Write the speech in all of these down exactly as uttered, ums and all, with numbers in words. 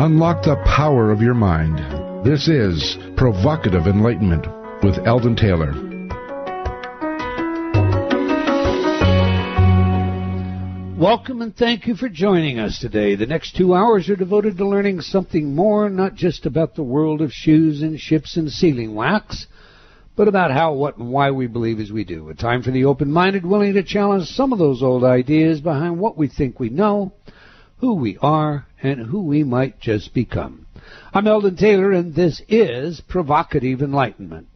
Unlock the power of your mind. This is Provocative Enlightenment with Eldon Taylor. Welcome and thank you for joining us today. The next two hours are devoted to learning something more, not just about the world of shoes and ships and sealing wax, but about how, what, and why we believe as we do. A time for the open-minded, willing to challenge some of those old ideas behind what we think we know, who we are, and who we might just become. I'm Eldon Taylor, and this is Provocative Enlightenment.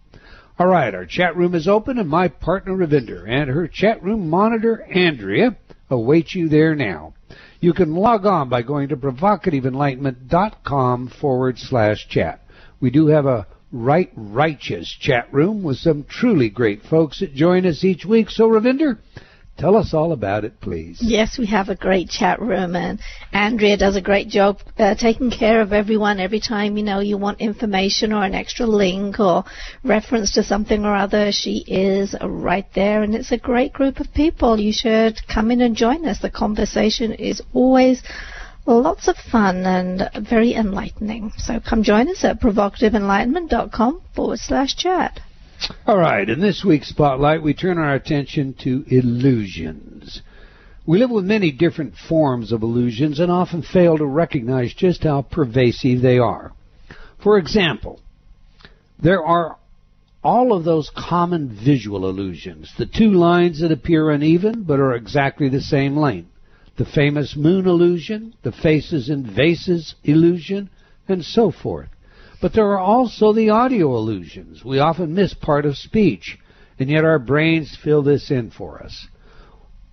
All right, our chat room is open, and my partner, Ravinder, and her chat room monitor, Andrea, await you there now. You can log on by going to provocative enlightenment dot com forward slash chat. We do have a right righteous chat room with some truly great folks that join us each week. So, Ravinder, tell us all about it, please. Yes, we have a great chat room, and Andrea does a great job uh, taking care of everyone. Every time, you know, you want information or an extra link or reference to something or other, she is right there, and it's a great group of people. You should come in and join us. The conversation is always lots of fun and very enlightening. So come join us at provocative enlightenment dot com forward slash chat. All right. In this week's Spotlight, we turn our attention to illusions. We live with many different forms of illusions and often fail to recognize just how pervasive they are. For example, there are all of those common visual illusions, the two lines that appear uneven but are exactly the same length. The famous moon illusion, the faces and vases illusion, and so forth. But there are also the audio illusions. We often miss part of speech, and yet our brains fill this in for us.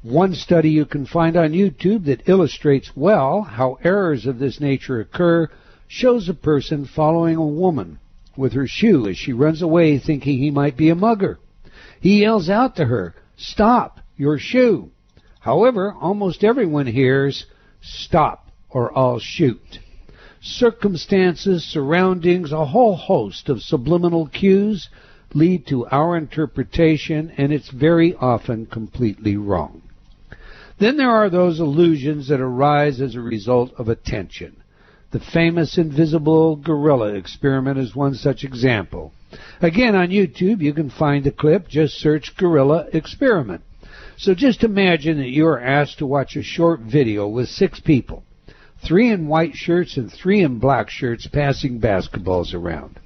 One study you can find on YouTube that illustrates well how errors of this nature occur shows a person following a woman with her shoe as she runs away thinking he might be a mugger. He yells out to her, "Stop, your shoe." However, almost everyone hears, "Stop or I'll shoot." Circumstances, surroundings, a whole host of subliminal cues lead to our interpretation, and it's very often completely wrong. Then there are those illusions that arise as a result of attention. The famous invisible gorilla experiment is one such example. Again, on YouTube, you can find the clip. Just search gorilla experiment. So just imagine that you are asked to watch a short video with six people, three in white shirts and three in black shirts passing basketballs around.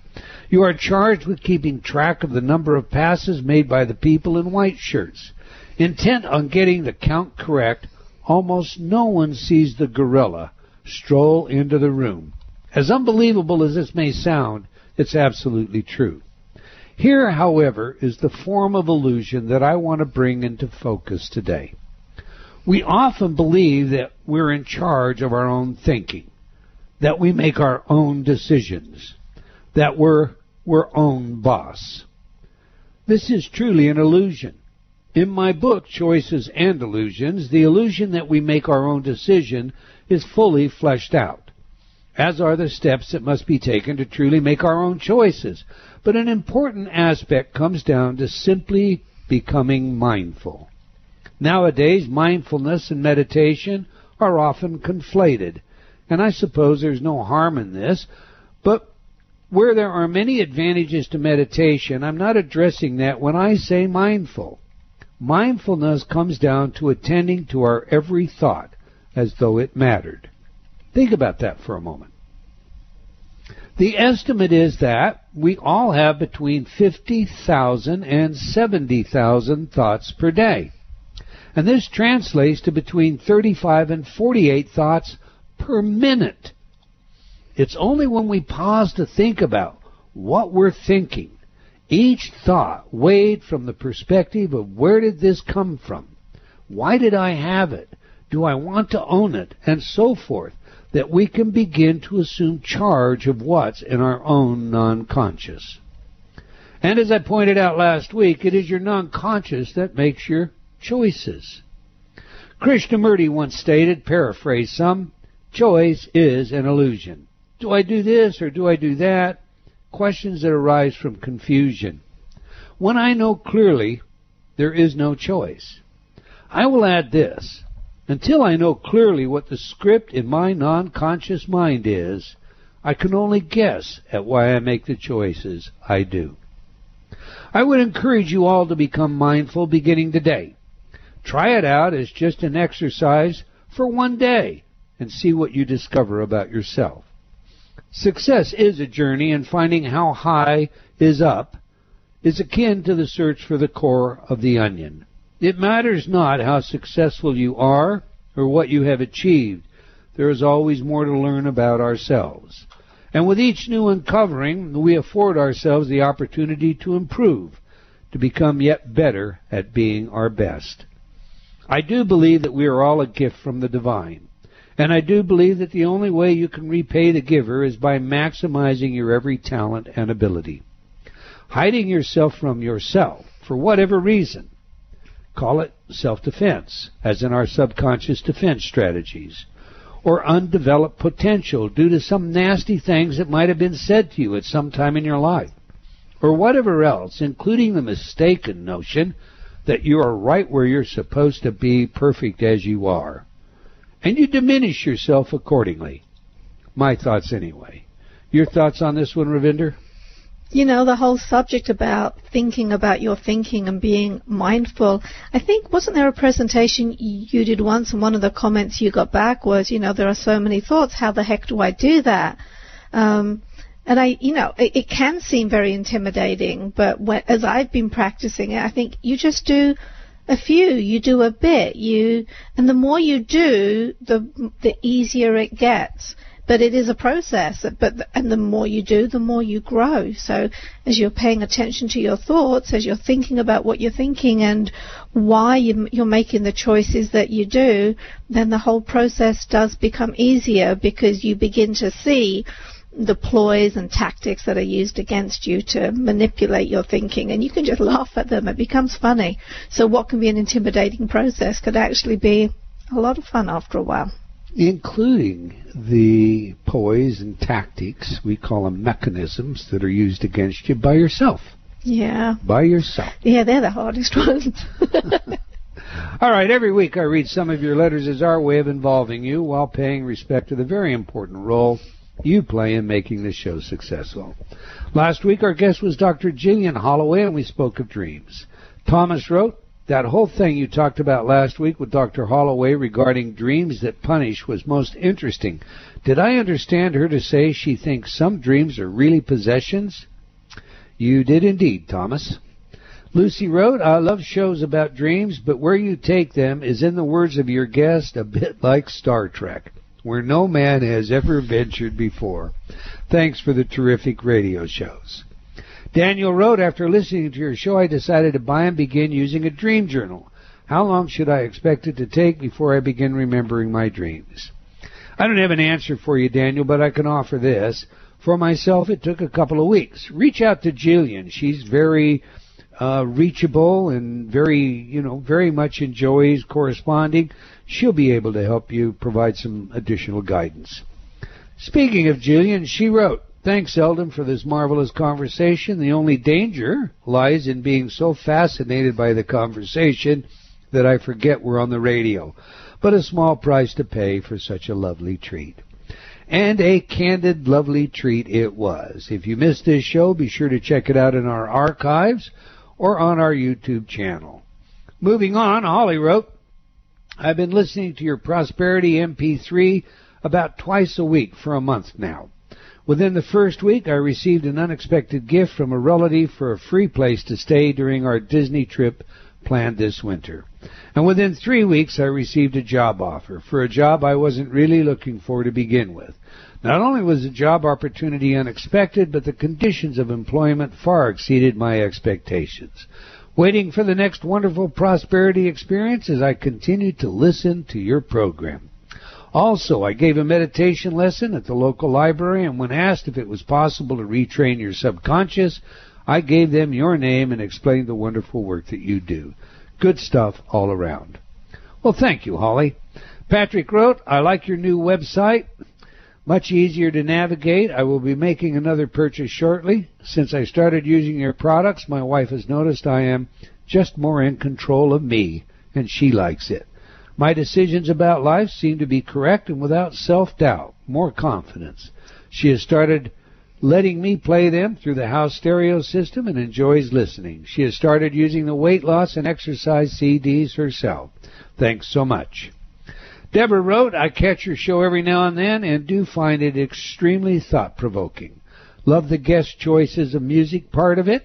You are charged with keeping track of the number of passes made by the people in white shirts. Intent on getting the count correct, almost no one sees the gorilla stroll into the room. As unbelievable as this may sound, it's absolutely true. Here, however, is the form of illusion that I want to bring into focus today. We often believe that we're in charge of our own thinking, that we make our own decisions, that we're our own boss. This is truly an illusion. In my book, Choices and Illusions, the illusion that we make our own decision is fully fleshed out, as are the steps that must be taken to truly make our own choices. But an important aspect comes down to simply becoming mindful. Nowadays, mindfulness and meditation are often conflated, and I suppose there's no harm in this, but where there are many advantages to meditation, I'm not addressing that when I say mindful. Mindfulness comes down to attending to our every thought as though it mattered. Think about that for a moment. The estimate is that we all have between fifty thousand and seventy thousand thoughts per day. And this translates to between thirty-five and forty-eight thoughts per minute. It's only when we pause to think about what we're thinking, each thought weighed from the perspective of where did this come from? Why did I have it? Do I want to own it? And so forth, that we can begin to assume charge of what's in our own non-conscious. And as I pointed out last week, it is your non-conscious that makes your choices. Krishnamurti once stated, paraphrase some, choice is an illusion. Do I do this or do I do that? Questions that arise from confusion. When I know clearly, there is no choice. I will add this. Until I know clearly what the script in my non-conscious mind is, I can only guess at why I make the choices I do. I would encourage you all to become mindful beginning today. Try it out as just an exercise for one day and see what you discover about yourself. Success is a journey, and finding how high is up is akin to the search for the core of the onion. It matters not how successful you are or what you have achieved. There is always more to learn about ourselves. And with each new uncovering, we afford ourselves the opportunity to improve, to become yet better at being our best. I do believe that we are all a gift from the divine. And I do believe that the only way you can repay the giver is by maximizing your every talent and ability. Hiding yourself from yourself, for whatever reason, call it self-defense, as in our subconscious defense strategies, or undeveloped potential due to some nasty things that might have been said to you at some time in your life, or whatever else, including the mistaken notion that you are right where you're supposed to be, perfect as you are. And you diminish yourself accordingly. My thoughts anyway. Your thoughts on this one, Ravinder? You know, the whole subject about thinking about your thinking and being mindful. I think, wasn't there a presentation you did once, and one of the comments you got back was, you know, there are so many thoughts, how the heck do I do that? Um, and I, you know, it, it can seem very intimidating, but when, as I've been practicing it, I think you just do a few, you do a bit, you, and the more you do, the the easier it gets. But it is a process, but and the more you do, the more you grow. So as you're paying attention to your thoughts, as you're thinking about what you're thinking and why you, you're making the choices that you do, then the whole process does become easier, because you begin to see the ploys and tactics that are used against you to manipulate your thinking, and you can just laugh at them. It becomes funny. So what can be an intimidating process could actually be a lot of fun after a while. Including the ploys and tactics, we call them mechanisms, that are used against you by yourself. Yeah. By yourself. Yeah, they're the hardest ones. All right, every week I read some of your letters as our way of involving you while paying respect to the very important role you play in making this show successful. Last week, our guest was Doctor Jillian Holloway, and we spoke of dreams. Thomas wrote, "That whole thing you talked about last week with Doctor Holloway regarding dreams that punish was most interesting. Did I understand her to say she thinks some dreams are really possessions?" You did indeed, Thomas. Lucy wrote, "I love shows about dreams, but where you take them is, in the words of your guest, a bit like Star Trek, where no man has ever ventured before. Thanks for the terrific radio shows." Daniel wrote, "After listening to your show, I decided to buy and begin using a dream journal. How long should I expect it to take before I begin remembering my dreams?" I don't have an answer for you, Daniel, but I can offer this. For myself, it took a couple of weeks. Reach out to Jillian. She's very uh, reachable and very, you know, very much enjoys corresponding. She'll be able to help you provide some additional guidance. Speaking of Jillian, she wrote, "Thanks, Eldon, for this marvelous conversation. The only danger lies in being so fascinated by the conversation that I forget we're on the radio. But a small price to pay for such a lovely treat." And a candid, lovely treat it was. If you missed this show, be sure to check it out in our archives or on our YouTube channel. Moving on, Holly wrote, "I've been listening to your Prosperity M P three about twice a week for a month now. Within the first week, I received an unexpected gift from a relative for a free place to stay during our Disney trip planned this winter. And within three weeks, I received a job offer for a job I wasn't really looking for to begin with. Not only was the job opportunity unexpected, but the conditions of employment far exceeded my expectations. Waiting for the next wonderful prosperity experience as I continued to listen to your program. Also, I gave a meditation lesson at the local library, and when asked if it was possible to retrain your subconscious, I gave them your name and explained the wonderful work that you do. Good stuff all around." Well, thank you, Holly. Patrick wrote, "I like your new website. Much easier to navigate. I will be making another purchase shortly. Since I started using your products, my wife has noticed I am just more in control of me, and she likes it. My decisions about life seem to be correct and without self-doubt, more confidence. She has started letting me play them through the house stereo system and enjoys listening. She has started using the weight loss and exercise C Ds herself. Thanks so much. Deborah wrote, I catch your show every now and then and do find it extremely thought-provoking. Love the guest choices of music part of it.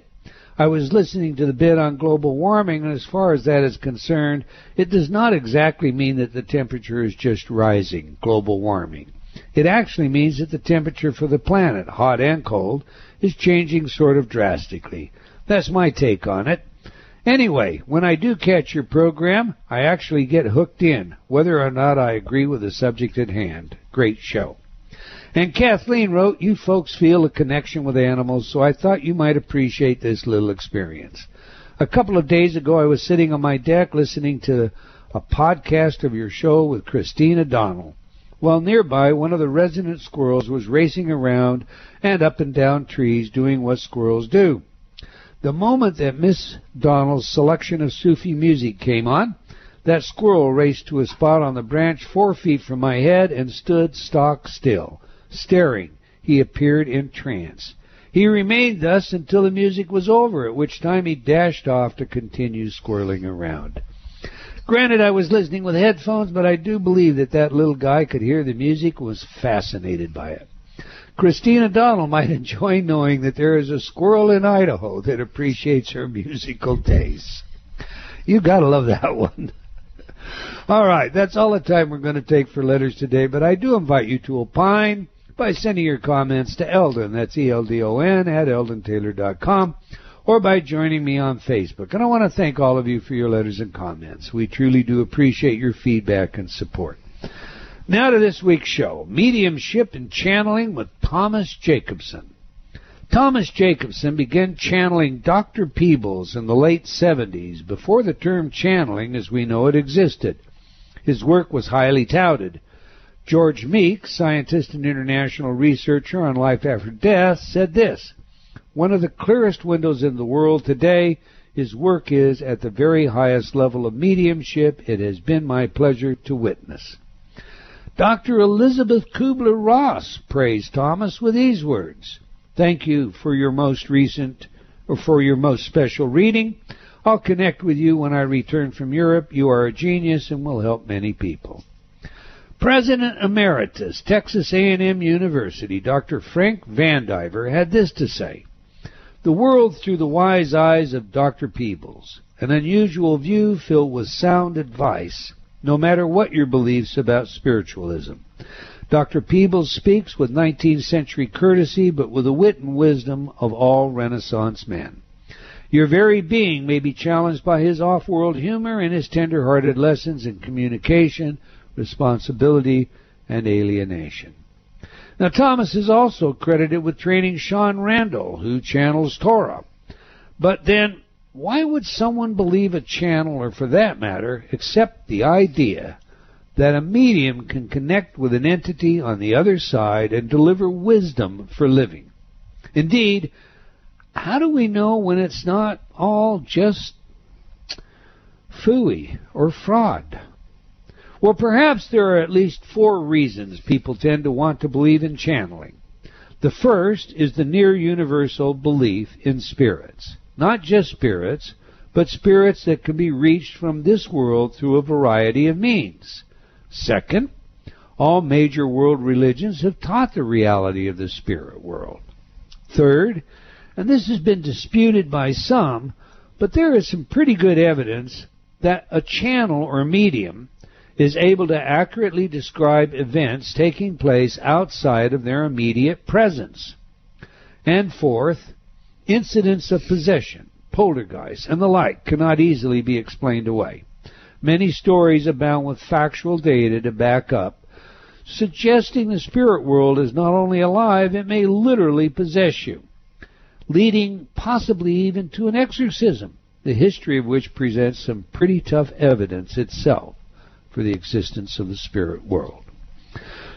I was listening to the bit on global warming, and as far as that is concerned, it does not exactly mean that the temperature is just rising, global warming. It actually means that the temperature for the planet, hot and cold, is changing sort of drastically. That's my take on it. Anyway, when I do catch your program, I actually get hooked in, whether or not I agree with the subject at hand. Great show. And Kathleen wrote, you folks feel a connection with animals, so I thought you might appreciate this little experience. A couple of days ago, I was sitting on my deck listening to a podcast of your show with Christina Donnell. While nearby, one of the resident squirrels was racing around and up and down trees doing what squirrels do. The moment that Miss Donnell's selection of Sufi music came on, that squirrel raced to a spot on the branch four feet from my head and stood stock still. Staring, he appeared in trance. He remained thus until the music was over, at which time he dashed off to continue squirreling around. Granted, I was listening with headphones, but I do believe that that little guy could hear the music, was fascinated by it. Christina Donnell might enjoy knowing that there is a squirrel in Idaho that appreciates her musical tastes. You gotta love that one. All right, that's all the time we're going to take for letters today, but I do invite you to opine by sending your comments to Eldon, that's E L D O N, at Eldon Taylor dot com, or by joining me on Facebook. And I want to thank all of you for your letters and comments. We truly do appreciate your feedback and support. Now to this week's show, Mediumship and Channeling with Thomas Jacobson. Thomas Jacobson began channeling Doctor Peebles in the late seventies, before the term channeling as we know it existed. His work was highly touted. George Meek, scientist and international researcher on life after death, said this, "One of the clearest windows in the world today, his work is at the very highest level of mediumship. It has been my pleasure to witness." Doctor Elizabeth Kubler-Ross praised Thomas with these words, "Thank you for your most recent, or for your most special reading. I'll connect with you when I return from Europe. You are a genius and will help many people." President Emeritus, Texas A and M University, Doctor Frank Vandiver, had this to say, "The world through the wise eyes of Doctor Peebles, an unusual view filled with sound advice, no matter what your beliefs about spiritualism. Doctor Peebles speaks with nineteenth century courtesy, but with the wit and wisdom of all Renaissance men. Your very being may be challenged by his off-world humor and his tender-hearted lessons in communication, responsibility, and alienation." Now, Thomas is also credited with training Shawn Randall, who channels Torah. But then, why would someone believe a channeler, for that matter, accept the idea that a medium can connect with an entity on the other side and deliver wisdom for living? Indeed, how do we know when it's not all just phooey or fraud? Well, perhaps there are at least four reasons people tend to want to believe in channeling. The first is the near-universal belief in spirits. Not just spirits, but spirits that can be reached from this world through a variety of means. Second, all major world religions have taught the reality of the spirit world. Third, and this has been disputed by some, but there is some pretty good evidence that a channel or medium is able to accurately describe events taking place outside of their immediate presence. And fourth, incidents of possession, poltergeists, and the like cannot easily be explained away. Many stories abound with factual data to back up, suggesting the spirit world is not only alive, it may literally possess you, leading possibly even to an exorcism, the history of which presents some pretty tough evidence itself for the existence of the spirit world.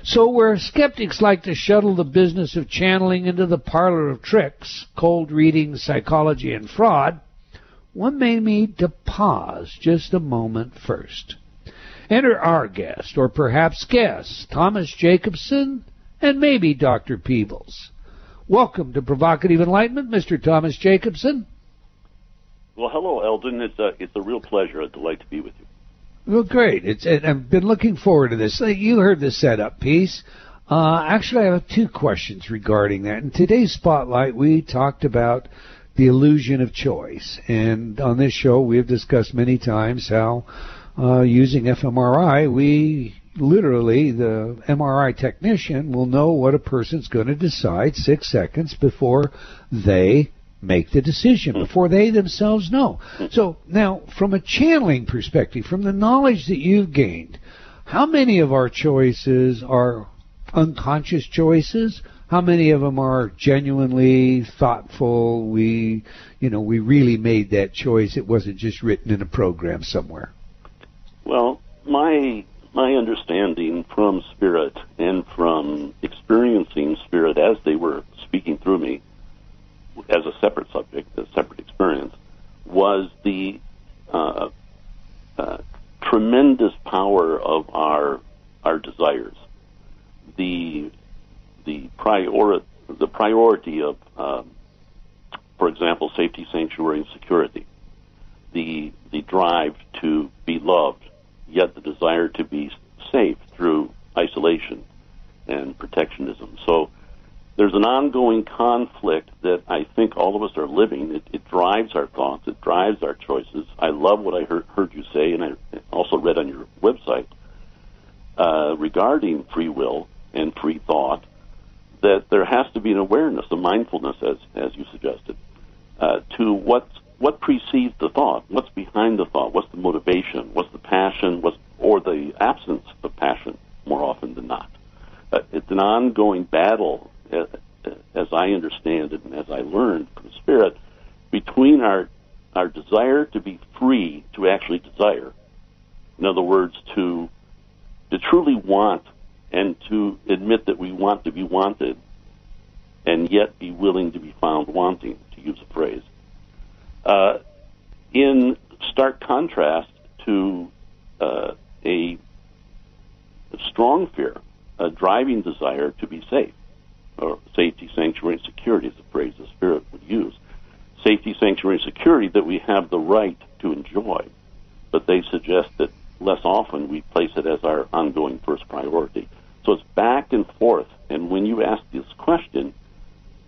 So where skeptics like to shuttle the business of channeling into the parlor of tricks, cold reading, psychology, and fraud, one may need to pause just a moment first. Enter our guest, or perhaps guests, Thomas Jacobson and maybe Doctor Peebles. Welcome to Provocative Enlightenment, Mister Thomas Jacobson. Well, hello, Eldon. It's a, it's a real pleasure. A delight to be with you. Well, great. It's, I've been looking forward to this. You heard the setup piece. Uh, actually, I have two questions regarding that. In today's Spotlight, we talked about the illusion of choice. And on this show, we have discussed many times how uh, using fMRI, we literally, the M R I technician will know what a person's going to decide six seconds before they make the decision, before they themselves know. So now, from a channeling perspective, from the knowledge that you've gained, how many of our choices are unconscious choices? How many of them are genuinely thoughtful? We, you know, we really made that choice. It wasn't just written in a program somewhere. Well, my my understanding from Spirit and from experiencing Spirit as they were speaking through me, as a separate subject, a separate experience, was the uh, uh, tremendous power of our our desires. The the priori- the priority of, um, for example, safety, sanctuary, and security. The the drive to be loved, yet the desire to be safe through isolation and protectionism. So there's an ongoing conflict that I think all of us are living. It, it drives our thoughts. It drives our choices. I love what I heard, heard you say, and I also read on your website uh, regarding free will and free thought, that there has to be an awareness, a mindfulness, as as you suggested, uh, to what's, what precedes the thought, what's behind the thought, what's the motivation, what's the passion, what's, or the absence of passion, more often than not. Uh, it's an ongoing battle, as, as I understand it and as I learned from Spirit, between our, our desire to be free to actually desire, in other words, to to truly want and to admit that we want to be wanted, and yet be willing to be found wanting, to use a phrase, uh, in stark contrast to uh, a, a strong fear, a driving desire to be safe, or safety, sanctuary, and security is a phrase the Spirit would use. Safety, sanctuary, and security that we have the right to enjoy, but they suggest that less often we place it as our ongoing first priority. So it's back and forth, and when you ask this question,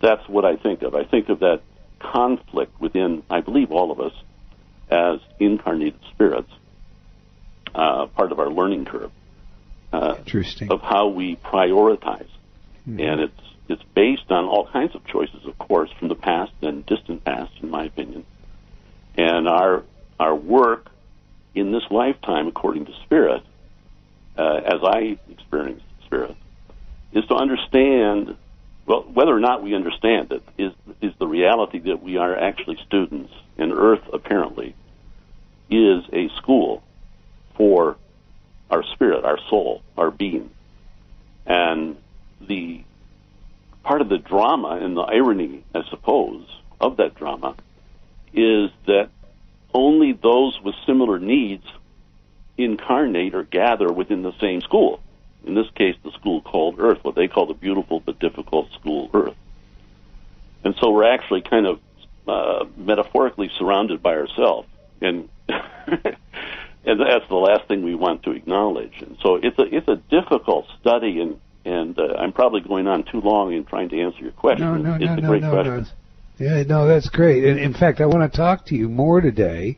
that's what I think of. I think of that conflict within, I believe, all of us as incarnated spirits, uh, part of our learning curve, uh, Interesting. Of how we prioritize. Mm-hmm. And it's it's based on all kinds of choices, of course, from the past and distant past, in my opinion. And our our work in this lifetime, according to Spirit, Uh, as I experience Spirit, is to understand, well, whether or not we understand it, is, is the reality that we are actually students, and Earth, apparently, is a school for our spirit, our soul, our being. And the part of the drama and the irony, I suppose, of that drama is that only those with similar needs incarnate or gather within the same school. In this case, the school called Earth, what they call the beautiful but difficult school Earth. And so we're actually kind of uh, metaphorically surrounded by ourselves, and and that's the last thing we want to acknowledge. And so it's a it's a difficult study, and and uh, I'm probably going on too long in trying to answer your question. No, no, it's no, a no, great no, question. No. Yeah, no, that's great. And in fact, I want to talk to you more today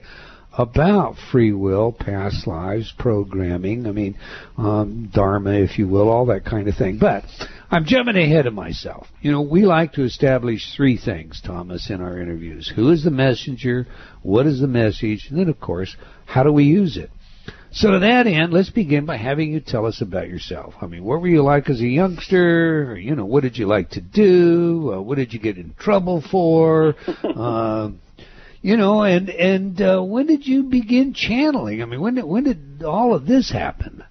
about free will, past lives, programming, I mean, um, dharma, if you will, all that kind of thing. But I'm jumping ahead of myself. You know, we like to establish three things, Thomas, in our interviews. Who is the messenger? What is the message? And then, of course, how do we use it? So to that end, let's begin by having you tell us about yourself. I mean, what were you like as a youngster? You know, what did you like to do? Uh, what did you get in trouble for? Uh, You know, and and uh, when did you begin channeling? I mean, when did, when did all of this happen?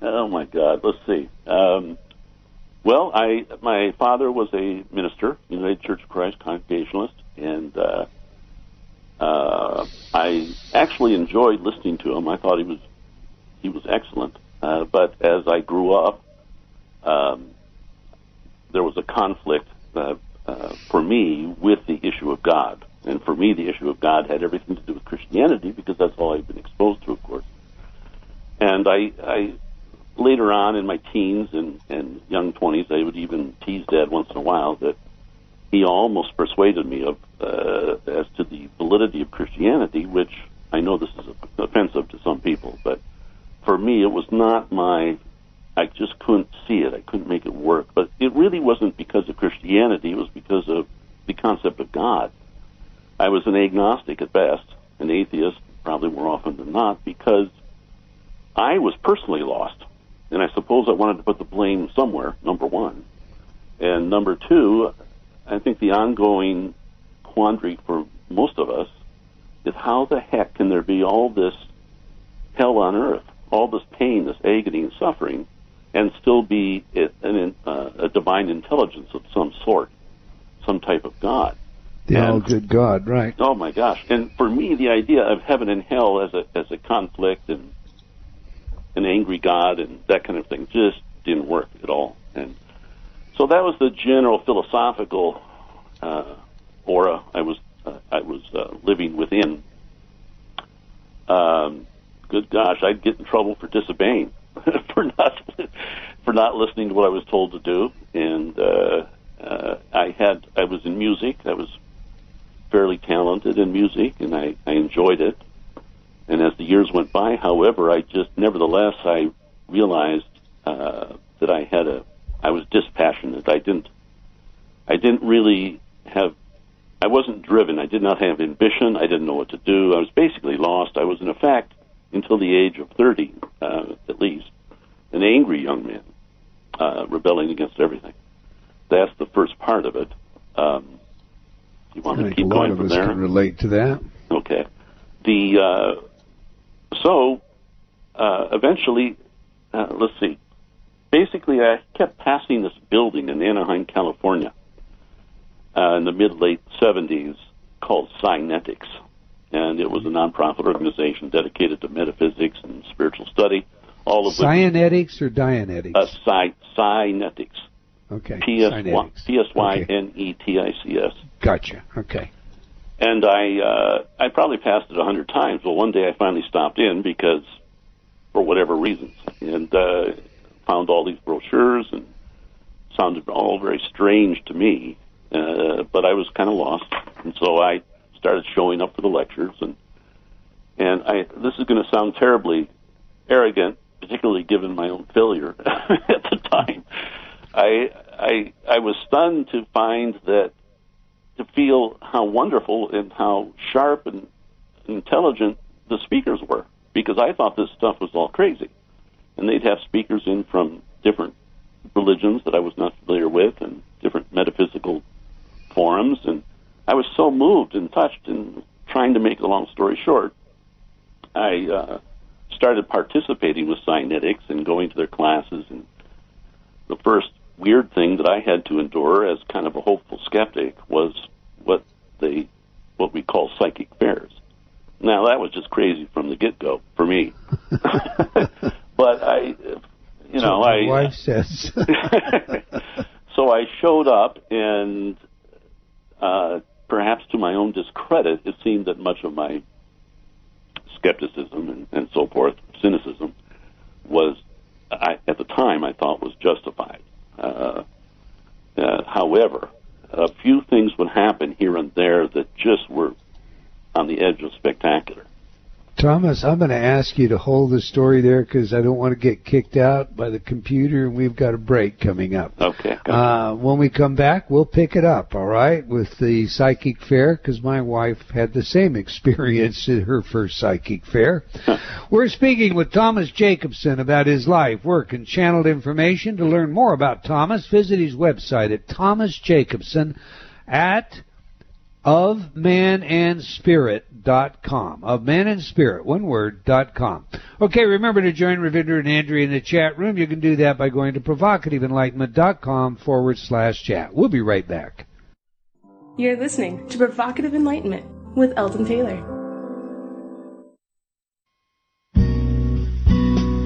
Oh my God! Let's see. Um, well, I my father was a minister, United Church of Christ, Congregationalist, and uh, uh, I actually enjoyed listening to him. I thought he was he was excellent. Uh, but as I grew up, um, there was a conflict uh, uh, for me with the issue of God. And for me, the issue of God had everything to do with Christianity, because that's all I've been exposed to, of course. And I, I later on in my teens and, and young twenties, I would even tease Dad once in a while that he almost persuaded me of uh, as to the validity of Christianity, which I know this is offensive to some people, but for me, it was not my, I just couldn't see it. I couldn't make it work. But it really wasn't because of Christianity. It was because of the concept of God. I was an agnostic at best, an atheist probably more often than not, because I was personally lost. And I suppose I wanted to put the blame somewhere, number one. And number two, I think the ongoing quandary for most of us is, how the heck can there be all this hell on earth, all this pain, this agony and suffering, and still be an, uh, a divine intelligence of some sort, some type of God? The all-good God, right. Oh, my gosh. And for me, the idea of heaven and hell as a as a conflict and an angry God and that kind of thing just didn't work at all. And so that was the general philosophical uh, aura I was uh, I was uh, living within. Um, good gosh, I'd get in trouble for disobeying, for not for not listening to what I was told to do. And uh, uh, I had I was in music. I was fairly talented in music, and I, I enjoyed it. And as the years went by, however, I just, nevertheless, I realized uh, that I had a, I was dispassionate. I didn't, I didn't really have, I wasn't driven. I did not have ambition. I didn't know what to do. I was basically lost. I was, in effect, until the age of thirty, uh, at least, an angry young man, uh, rebelling against everything. That's the first part of it. Um, You want I to think keep a lot going of from us there? Can relate to that. Okay. The uh, so uh, eventually, uh, let's see. Basically, I kept passing this building in Anaheim, California, uh, in the mid late seventies, called PSYNETICS, and it was a nonprofit organization dedicated to metaphysics and spiritual study. All of Cyanetics or Dianetics? Uh, Psy Cynetics. Okay. P S Y N E T I C S. Gotcha. Okay. And I uh, I probably passed it a hundred times. Well, one day I finally stopped in because, for whatever reasons, and uh, found all these brochures, and sounded all very strange to me. Uh, but I was kind of lost, and so I started showing up for the lectures. And and I this is going to sound terribly arrogant, particularly given my own failure at the time. I I I was stunned to find that. To feel how wonderful and how sharp and intelligent the speakers were, because I thought this stuff was all crazy. And they'd have speakers in from different religions that I was not familiar with and different metaphysical forums. And I was so moved and touched, and trying to make the long story short, I uh, started participating with PSYNETICS and going to their classes. And the first weird thing that I had to endure as kind of a hopeful skeptic was what they, what we call psychic fairs. Now, that was just crazy from the get-go for me. But I, you know, I... My wife says. So I showed up, and uh, perhaps to my own discredit, it seemed that much of my skepticism and, and so forth, cynicism, was, I, at the time, I thought was justified. Uh, uh, however, a few things would happen here and there that just were on the edge of spectacular. Thomas, I'm going to ask you to hold the story there because I don't want to get kicked out by the computer, and we've got a break coming up. Okay. Uh, when we come back, we'll pick it up, all right, with the psychic fair, because my wife had the same experience at her first psychic fair. We're speaking with Thomas Jacobson about his life, work, and channeled information. To learn more about Thomas, visit his website at thomasjacobson at... of man and spirit dot com. of man and spirit, one word, dot com. Okay, remember to join Ravinder and Andrea in the chat room. You can do that by going to provocative enlightenment dot com forward slash chat. We'll be right back. You're listening to Provocative Enlightenment with Eldon Taylor.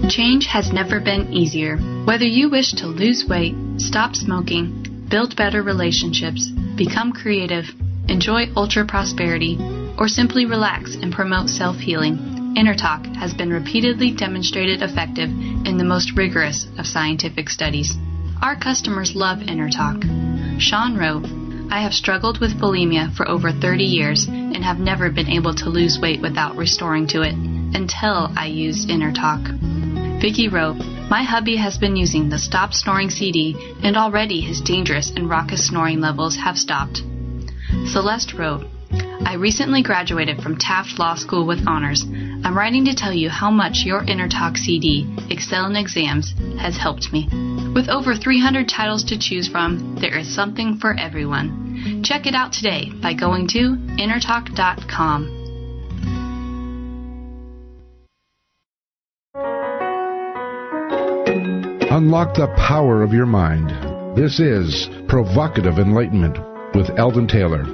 Change has never been easier. Whether you wish to lose weight, stop smoking, build better relationships, become creative, enjoy ultra prosperity, or simply relax and promote self-healing, InnerTalk has been repeatedly demonstrated effective in the most rigorous of scientific studies. Our customers love InnerTalk. Shawn wrote, I have struggled with bulimia for over thirty years and have never been able to lose weight without restoring to it until I used InnerTalk. Vicky wrote, my hubby has been using the Stop Snoring C D and already his dangerous and raucous snoring levels have stopped. Celeste wrote, I recently graduated from Taft Law School with honors. I'm writing to tell you how much your InnerTalk C D, Excel in Exams, has helped me. With over three hundred titles to choose from, there is something for everyone. Check it out today by going to inner talk dot com. Unlock the power of your mind. This is Provocative Enlightenment with Eldon Taylor.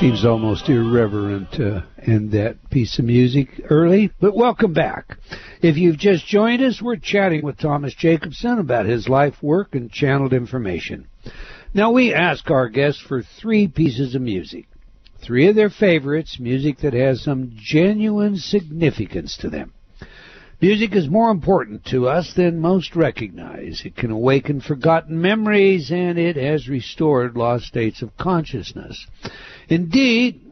Seems almost irreverent to end that piece of music early, but welcome back. If you've just joined us, we're chatting with Thomas Jacobson about his life work and channeled information. Now, we ask our guests for three pieces of music, three of their favorites, music that has some genuine significance to them. Music is more important to us than most recognize. It can awaken forgotten memories, and it has restored lost states of consciousness. Indeed,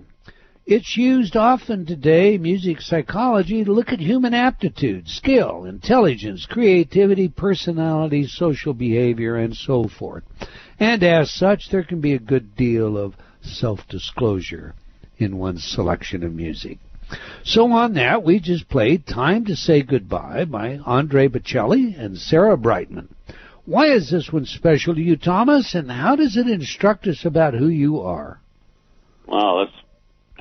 it's used often today, music psychology, to look at human aptitude, skill, intelligence, creativity, personality, social behavior, and so forth. And as such, there can be a good deal of self-disclosure in one's selection of music. So on that, we just played Time to Say Goodbye by Andre Bocelli and Sarah Brightman. Why is this one special to you, Thomas, and how does it instruct us about who you are? Wow, that's,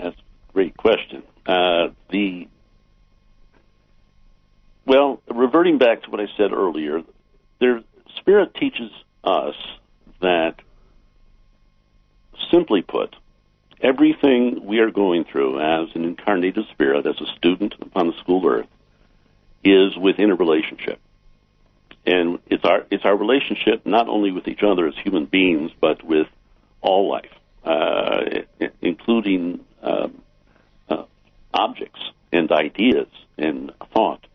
that's a great question. Uh, the Well, reverting back to what I said earlier, there, Spirit teaches us that, simply put, everything we are going through as an incarnated spirit, as a student upon the school earth, is within a relationship. And it's our it's our relationship not only with each other as human beings, but with all life, uh, including um, uh, objects and ideas and thought.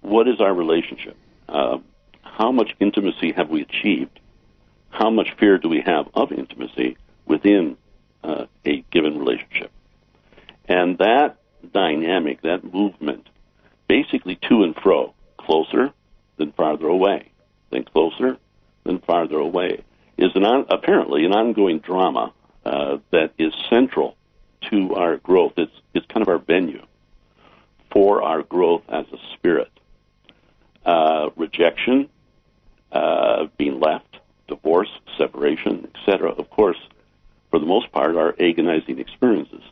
What is our relationship? Uh, how much intimacy have we achieved? How much fear do we have of intimacy within Uh, a given relationship? And that dynamic, that movement, basically to and fro, closer, then farther away, then closer, then farther away, is an on, apparently an ongoing drama uh, that is central to our growth. It's, it's kind of our venue for our growth as a spirit. Uh, rejection, uh, being left, divorce, separation, et cetera, of course, for the most part, are agonizing experiences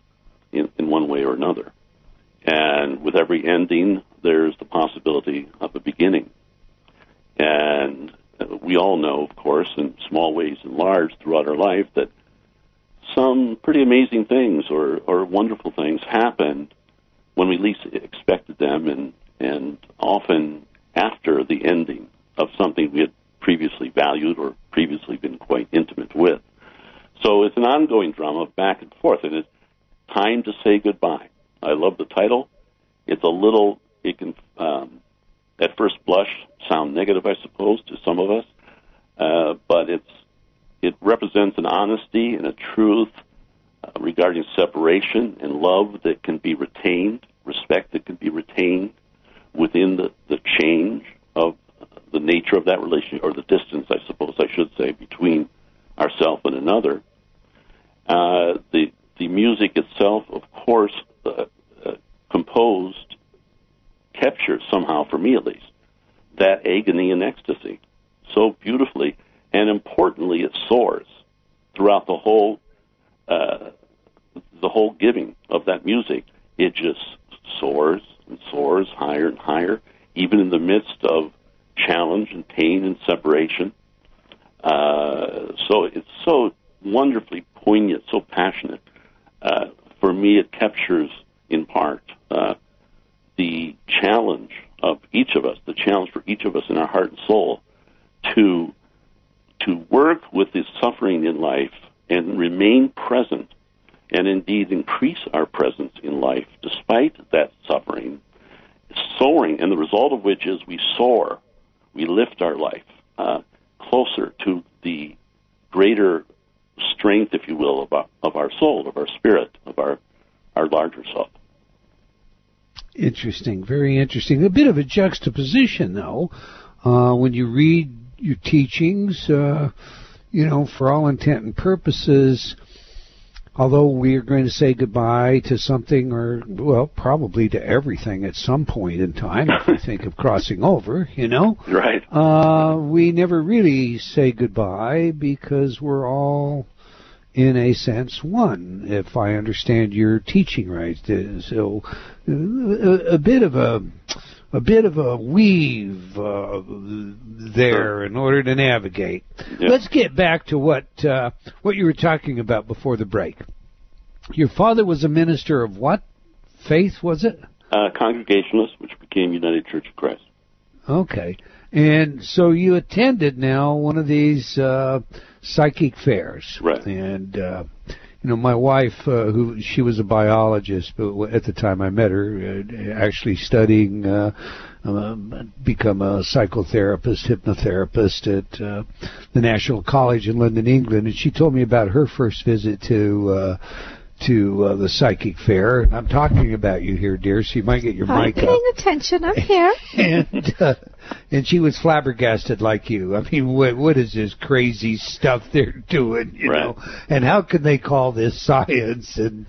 in, in one way or another. And with every ending, there's the possibility of a beginning. And we all know, of course, in small ways and large throughout our life, that some pretty amazing things or, or wonderful things happened when we least expected them, and, and often after the ending of something we had previously valued or previously been quite intimate with. So it's an ongoing drama back and forth, and it's Time to Say Goodbye. I love the title. It's a little, it can, um, at first blush, sound negative, I suppose, to some of us, uh, but it's it represents an honesty and a truth uh, regarding separation and love that can be retained, respect that can be retained within the, the change of the nature of that relationship, or the distance, I suppose I should say, between ourself and another. Uh, the the music itself, of course, uh, uh, composed, captured somehow, for me at least, that agony and ecstasy so beautifully, and importantly, it soars throughout the whole uh, the whole giving of that music. It just soars and soars higher and higher, even in the midst of challenge and pain and separation. Uh, so it's so wonderfully poignant, so passionate. Uh, for me, it captures, in part, uh, the challenge of each of us, the challenge for each of us in our heart and soul to to work with the suffering in life and remain present, and indeed increase our presence in life despite that suffering, soaring, and the result of which is we soar, we lift our life uh, closer to the greater strength, if you will, of our, of our soul, of our spirit, of our, our larger self. Interesting, very interesting. A bit of a juxtaposition, though, uh, when you read your teachings, uh, you know, for all intent and purposes, although we are going to say goodbye to something, or, well, probably to everything at some point in time, if we think of crossing over, you know? Right. Uh, we never really say goodbye because we're all, in a sense, one, if I understand your teaching right. So, a, a bit of a... A bit of a weave uh, there in order to navigate. Yep. Let's get back to what uh, what you were talking about before the break. Your father was a minister of what faith, was it? Uh, Congregationalist, which became United Church of Christ. Okay. And so you attended now one of these uh, psychic fairs. Right. And... Uh, You know, my wife, uh, who she was a biologist, but at the time I met her, uh, actually studying, uh, um, become a psychotherapist, hypnotherapist at uh, the National College in London, England, and she told me about her first visit to uh, to uh, the psychic fair. And I'm talking about you here, dear, so you might get your I'm mic up. I'm paying attention. I'm here. and uh, and she was flabbergasted like you. I mean, what, what is this crazy stuff they're doing, you right. know? And how can they call this science? And,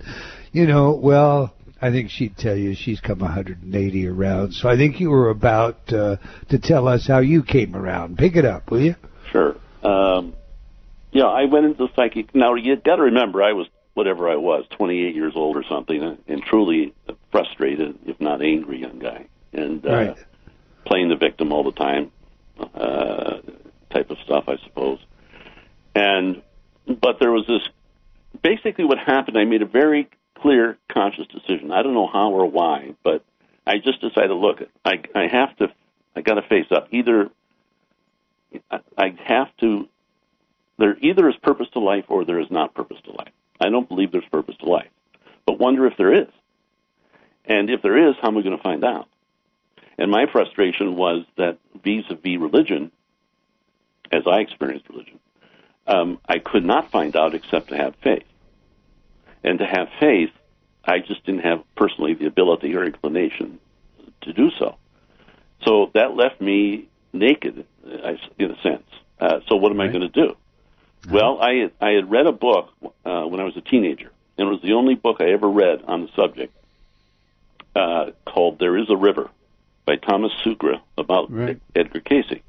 you know, well, I think she'd tell you she's come one hundred eighty around. So I think you were about uh, to tell us how you came around. Pick it up, will you? Sure. Um, yeah, I went into psychic. Now, you got to remember, I was whatever I was, twenty-eight years old or something, and truly frustrated, if not angry, young guy. And uh, right. playing the victim all the time uh, type of stuff, I suppose. And but there was this, basically what happened, I made a very clear, conscious decision. I don't know how or why, but I just decided, look, I, I have to, I got to face up. Either I, I have to, there either is purpose to life or there is not purpose to life. I don't believe there's purpose to life, but wonder if there is. And if there is, how am I going to find out? And my frustration was that vis-a-vis religion, as I experienced religion, um, I could not find out except to have faith. And to have faith, I just didn't have personally the ability or inclination to do so. So that left me naked, in a sense. Uh, so what am right. I going to do? Uh-huh. Well, I had, I had read a book uh, when I was a teenager, and it was the only book I ever read on the subject, uh, called There Is a River, by Thomas Sukra, about right. Edgar Casey.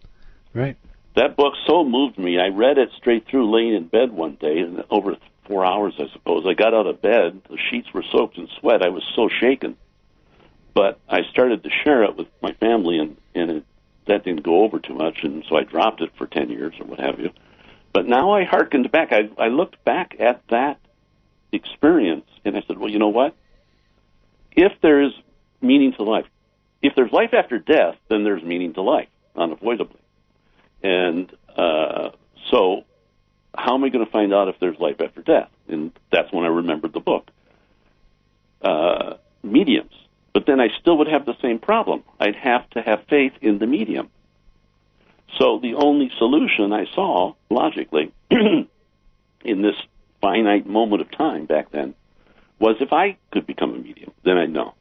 Right. That book so moved me. I read it straight through, laying in bed one day, and over four hours, I suppose. I got out of bed. The sheets were soaked in sweat. I was so shaken. But I started to share it with my family, and, and it, that didn't go over too much, and so I dropped it for ten years or what have you. But now I hearkened back. I, I looked back at that experience, and I said, well, you know what? If there is meaning to life, if there's life after death, then there's meaning to life, unavoidably. And uh, so how am I going to find out if there's life after death? And that's when I remembered the book, uh, Mediums. But then I still would have the same problem. I'd have to have faith in the medium. So the only solution I saw, logically, in this finite moment of time back then, was if I could become a medium, then I'd know.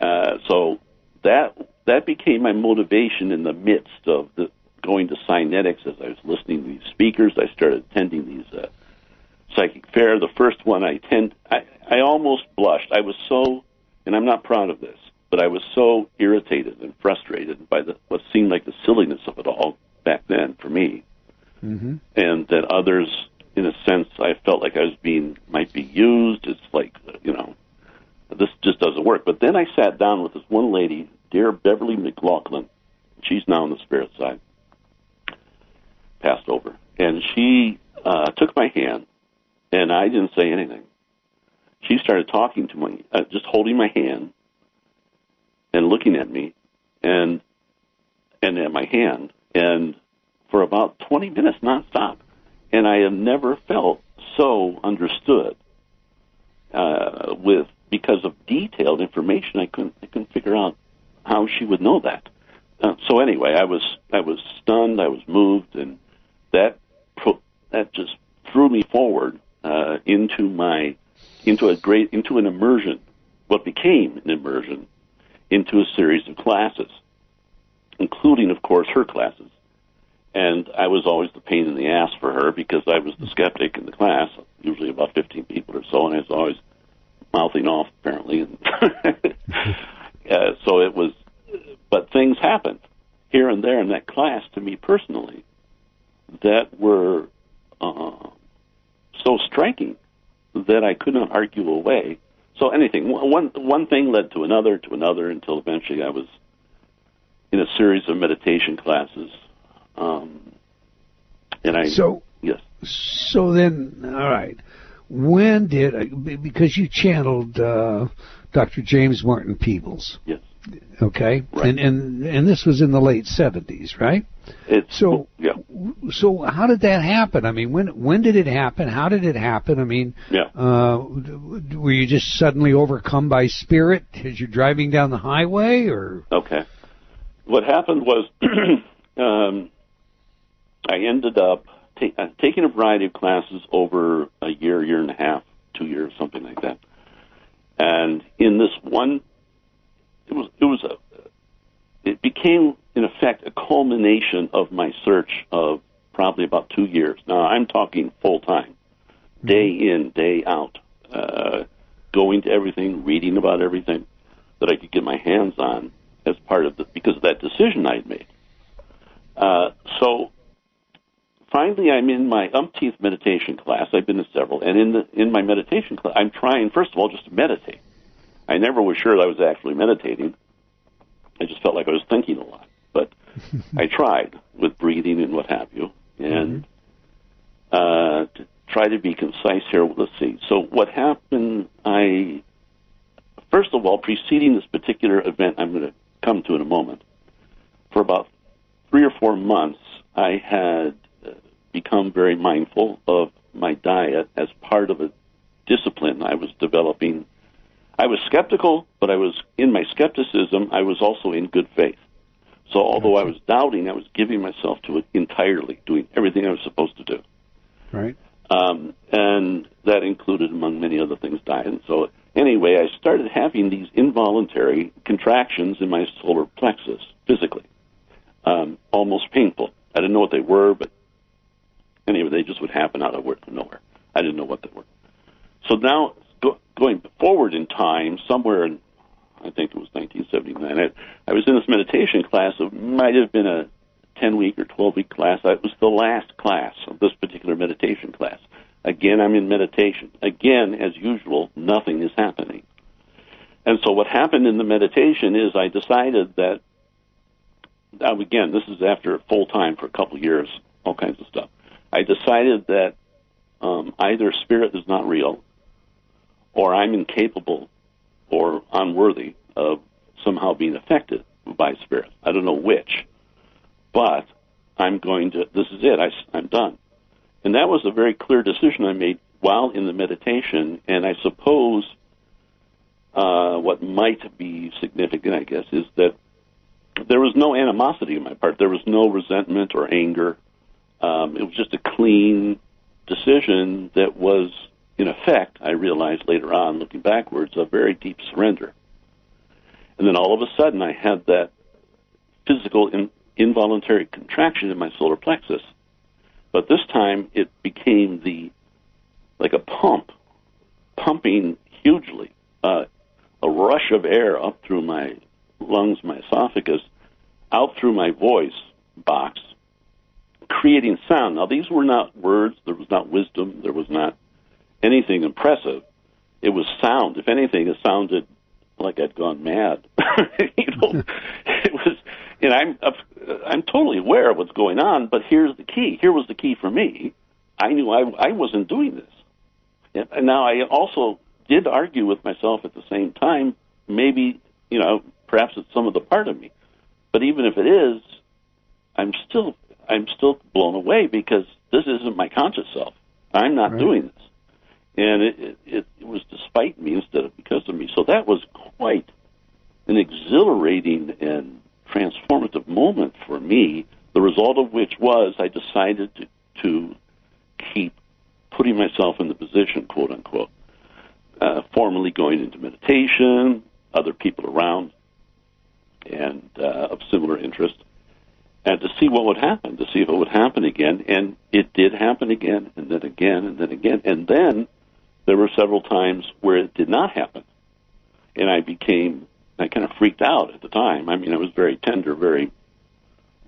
Uh, so that that became my motivation in the midst of the, going to Synetics. As I was listening to these speakers, I started attending these uh, psychic fair. The first one I attend, I, I almost blushed. I was so, and I'm not proud of this, but I was so irritated and frustrated by the what seemed like the silliness of it all back then for me, mm-hmm. and that others, in a sense, I felt like I was being might be used. It's like, you know, this just doesn't work. But then I sat down with this one lady, dear Beverly McLaughlin. She's now on the spirit side, passed over. And she uh, took my hand, and I didn't say anything. She started talking to me, uh, just holding my hand and looking at me and and at my hand, and for about twenty minutes nonstop. And I have never felt so understood uh, with because of detailed information. I couldn't, I couldn't figure out how she would know that. Uh, so anyway, I was, I was stunned, I was moved, and that, pro- that just threw me forward uh, into my, into a great, into an immersion, what became an immersion, into a series of classes, including, of course, her classes. And I was always the pain in the ass for her because I was the skeptic in the class, usually about fifteen people or so, and I was always mouthing off, apparently. uh, so it was, but things happened here and there in that class to me personally that were uh, so striking that I could not argue away. So anything, one one thing led to another, to another, until eventually I was in a series of meditation classes. Um, and I so yes. So then, all right. When did, because you channeled uh, Doctor James Martin Peebles. Yes. Okay. Right. And, and and this was in the late seventies, right? It's, so yeah. So how did that happen? I mean, when when did it happen? How did it happen? I mean, yeah. uh, were you just suddenly overcome by spirit as you're driving down the highway, or? Okay. What happened was um, I ended up t- uh, taking a variety of classes over a year, year and a half, two years, something like that. And in this one, It was. It was a. It became, in effect, a culmination of my search of probably about two years. Now I'm talking full time, day in, day out, uh, going to everything, reading about everything that I could get my hands on as part of the, because of that decision I'd made. Uh, so finally, I'm in my umpteenth meditation class. I've been to several, and in the, in my meditation class, I'm trying, first of all, just to meditate. I never was sure that I was actually meditating. I just felt like I was thinking a lot, but I tried with breathing and what have you, and mm-hmm. uh, to try to be concise here. Let's see. So what happened? I first of all, preceding this particular event, I'm going to come to in a moment. For about three or four months, I had become very mindful of my diet as part of a discipline I was developing. I was skeptical, but I was in my skepticism, I was also in good faith. So although I was doubting, I was giving myself to it entirely, doing everything I was supposed to do. Right. Um, and that included, among many other things, diet. And so anyway, I started having these involuntary contractions in my solar plexus, physically, um, almost painful. I didn't know what they were, but anyway, they just would happen out of nowhere. I didn't know what they were. So now... Go, going forward in time, somewhere in, I think it was nineteen seventy-nine, I, I was in this meditation class. It might have been a ten-week or twelve-week class. It was the last class of this particular meditation class. Again, I'm in meditation. Again, as usual, nothing is happening. And so what happened in the meditation is I decided that, again, this is after full-time for a couple of years, all kinds of stuff. I decided that um, either spirit is not real, or I'm incapable or unworthy of somehow being affected by spirit. I don't know which, but I'm going to, this is it, I, I'm done. And that was a very clear decision I made while in the meditation, and I suppose uh, what might be significant, I guess, is that there was no animosity on my part. There was no resentment or anger. Um, it was just a clean decision that was, in effect, I realized later on, looking backwards, a very deep surrender. And then all of a sudden, I had that physical in, involuntary contraction in my solar plexus. But this time, it became the like a pump, pumping hugely, uh, a rush of air up through my lungs, my esophagus, out through my voice box, creating sound. Now, these were not words. There was not wisdom. There was not anything impressive. It was sound. If anything, it sounded like I'd gone mad. You know, it was, and I'm I'm totally aware of what's going on, but here's the key. Here was the key for me. I knew I, I wasn't doing this. And now I also did argue with myself at the same time. Maybe, you know, perhaps it's some of the part of me. But even if it is, I'm still I'm still blown away because this isn't my conscious self. I'm not right. doing this. And it, it, it was despite me instead of because of me. So that was quite an exhilarating and transformative moment for me, the result of which was I decided to, to keep putting myself in the position, quote unquote, uh, formally going into meditation, other people around and uh, of similar interest, and to see what would happen, to see if it would happen again. And it did happen again, and then again, and then again, and then... There were several times where it did not happen, and I became, I kind of freaked out at the time. I mean, I was very tender, very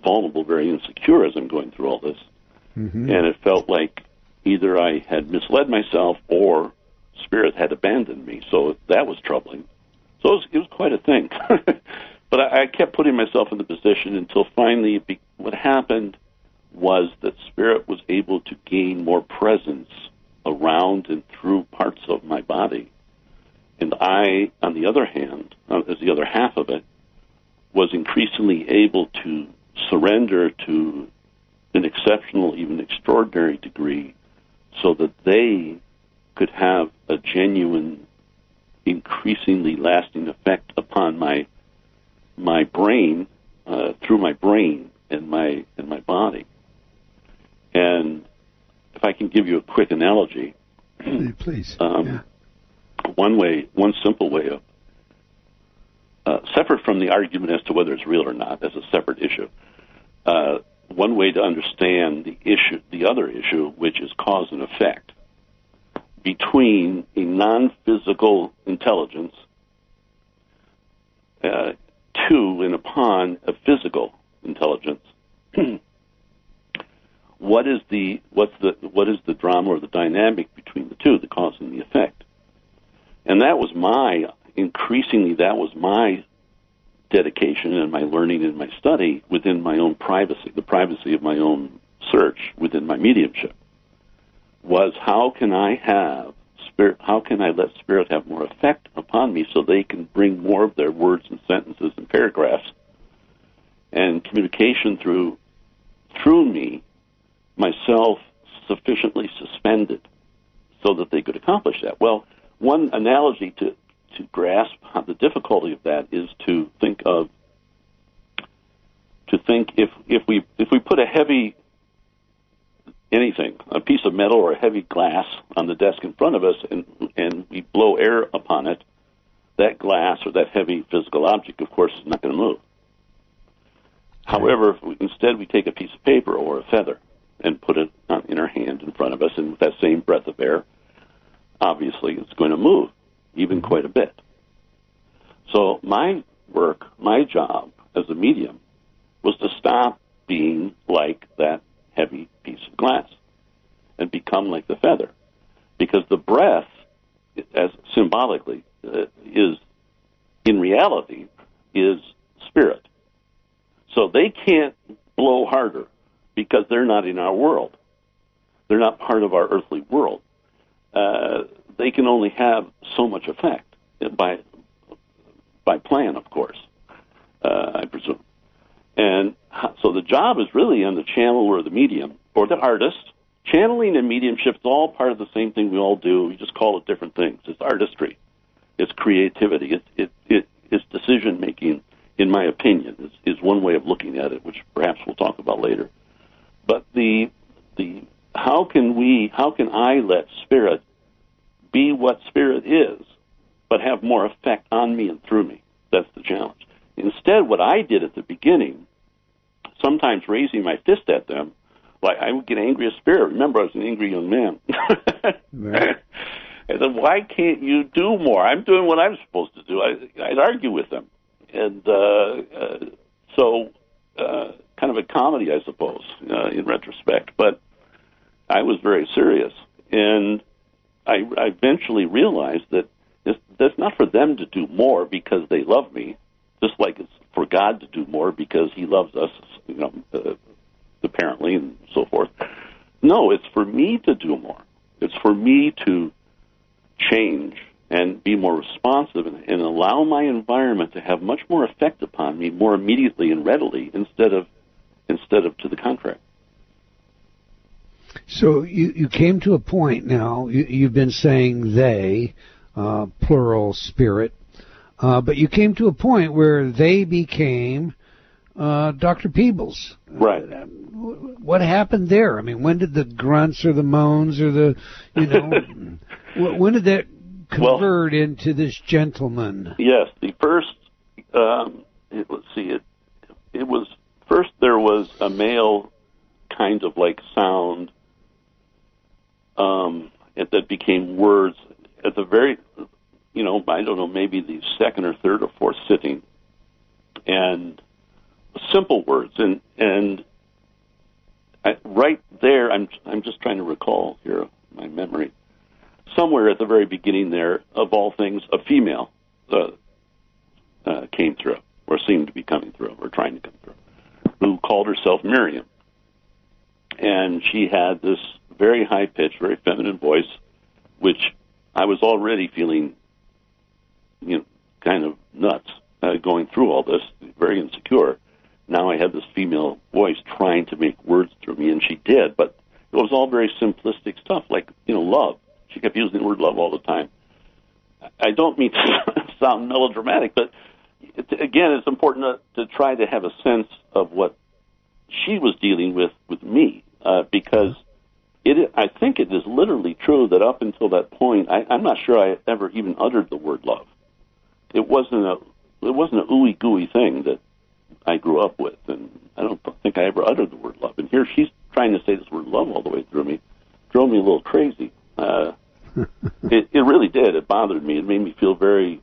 vulnerable, very insecure as I'm going through all this, mm-hmm. and it felt like either I had misled myself or Spirit had abandoned me, so that was troubling. So it was, it was quite a thing, but I, I kept putting myself in the position until finally be, what happened was that Spirit was able to gain more presence around and through parts of my body. And I, on the other hand, as the other half of it, was increasingly able to surrender to an exceptional, even extraordinary degree so that they could have a genuine, increasingly lasting effect upon my my brain, uh, through my brain and my and my body. And if I can give you a quick analogy, please. Um, yeah. One way, one simple way of, uh, separate from the argument as to whether it's real or not, as a separate issue. Uh, one way to understand the issue, the other issue, which is cause and effect. between a non-physical intelligence uh, to and upon a physical intelligence, what is the what's the what is the drama or the dynamic between the two, the cause and the effect? And that was my increasingly that was my dedication and my learning and my study within my own privacy, the privacy of my own search within my mediumship, was how can I have spirit? How can I let spirit have more effect upon me so they can bring more of their words and sentences and paragraphs and communication through through me, myself, sufficiently suspended so that they could accomplish that? Well, one analogy to, to grasp the difficulty of that is to think of to think if if we if we put a heavy anything, a piece of metal or a heavy glass on the desk in front of us, and and we blow air upon it, that glass or that heavy physical object, of course, is not going to move. However, if we, instead we take a piece of paper or a feather and put it on, in our hand in front of us, and with that same breath of air, obviously it's going to move, even quite a bit. So my work, my job as a medium, was to stop being like that heavy piece of glass and become like the feather, because the breath, as symbolically, uh, is in reality is spirit. So they can't blow harder because they're not in our world. They're not part of our earthly world. Uh, they can only have so much effect by by plan, of course, uh, I presume. And so the job is really on the channel or the medium or the artist. Channeling and mediumship is all part of the same thing we all do. We just call it different things. It's artistry. It's creativity. It's, it, it, it's decision-making, in my opinion, is, is one way of looking at it, which perhaps we'll talk about later. But the the how can we, how can I let spirit be what spirit is, but have more effect on me and through me? That's the challenge. Instead, what I did at the beginning, sometimes raising my fist at them, like I would get angry at spirit. Remember, I was an angry young man. Right. I said, why can't you do more? I'm doing what I'm supposed to do. I, I'd argue with them. And uh, uh, so uh, kind of a comedy, I suppose, uh, in retrospect. But I was very serious. And I, I eventually realized that it's, that's not for them to do more because they love me, just like it's for God to do more because he loves us, you know, uh, apparently, and so forth. No, it's for me to do more. It's for me to change and be more responsive and, and allow my environment to have much more effect upon me more immediately and readily instead of instead of to the contrary. So you, you came to a point now, you, you've been saying they, uh, plural spirit, uh, but you came to a point where they became uh, Doctor Peebles. Right. Uh, what happened there? I mean, when did the grunts or the moans or the, you know, when did that convert well, into this gentleman? Yes, the first, um, it, let's see, it, it was, first there was a male kind of like sound um, it, that became words at the very, you know, I don't know, maybe the second or third or fourth sitting, and simple words, and and I, right there, I'm I'm just trying to recall here my memory. Somewhere at the very beginning there, of all things, a female uh, uh, came through, or seemed to be coming through, or trying to come through, who called herself Miriam. And she had this very high-pitched, very feminine voice, which I was already feeling, you know, kind of nuts uh, going through all this, very insecure. Now I had this female voice trying to make words through me, and she did, but it was all very simplistic stuff, like, you know, love. She kept using the word love all the time. I don't mean to sound melodramatic, but it, again, it's important to, to try to have a sense of what she was dealing with with me, uh, because it, I think it is literally true that up until that point, I, I'm not sure I ever even uttered the word love. It wasn't a it wasn't a ooey gooey thing that I grew up with, and I don't think I ever uttered the word love. And here she's trying to say this word love all the way through me, drove me a little crazy. Uh, it, it really did. It bothered me. It made me feel very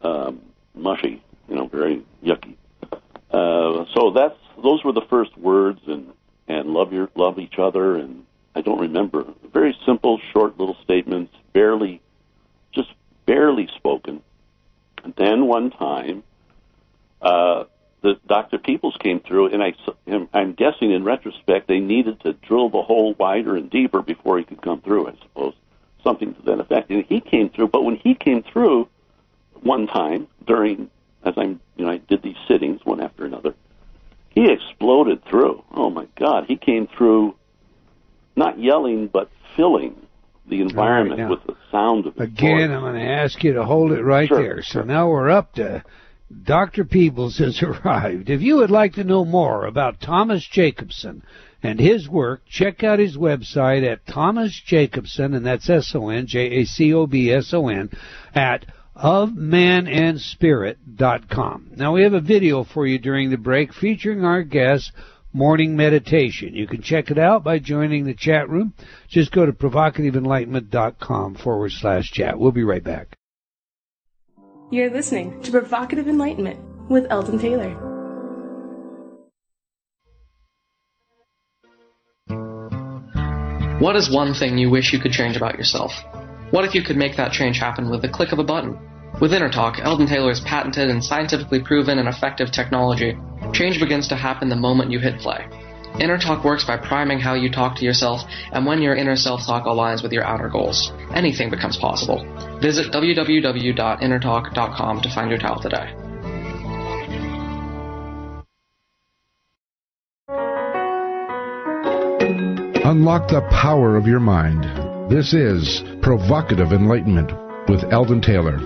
um, mushy, you know, very yucky. Uh, so that's those were the first words, and and love your love each other, and I don't remember. Very simple, short little statements, barely, just barely spoken. And then one time, uh, the Doctor Peebles came through, and I, I'm guessing in retrospect they needed to drill the hole wider and deeper before he could come through, I suppose, something to that effect. And he came through, but when he came through one time during, as I'm, you know, I did these sittings one after another, he exploded through. Oh, my God. He came through not yelling but filling the environment right, with the sound of Again, the I'm going to ask you to hold it right sure, there. So sure. Now we're up to Doctor Peebles has arrived. If you would like to know more about Thomas Jacobson and his work, check out his website at Thomas Jacobson, and that's S O N J A C O B S O N, at of man and spirit dot com. Now, we have a video for you during the break featuring our guest, Morning Meditation. You can check it out by joining the chat room. Just go to provocative enlightenment dot com forward slash chat. We'll be right back. You're listening to Provocative Enlightenment with Eldon Taylor. What is one thing you wish you could change about yourself? What if you could make that change happen with the click of a button? With InnerTalk, Eldon Taylor's patented and scientifically proven and effective technology, change begins to happen the moment you hit play. InnerTalk works by priming how you talk to yourself and when your inner self-talk aligns with your outer goals. Anything becomes possible. Visit w w w dot inner talk dot com to find your towel today. Unlock the power of your mind. This is Provocative Enlightenment with Eldon Taylor.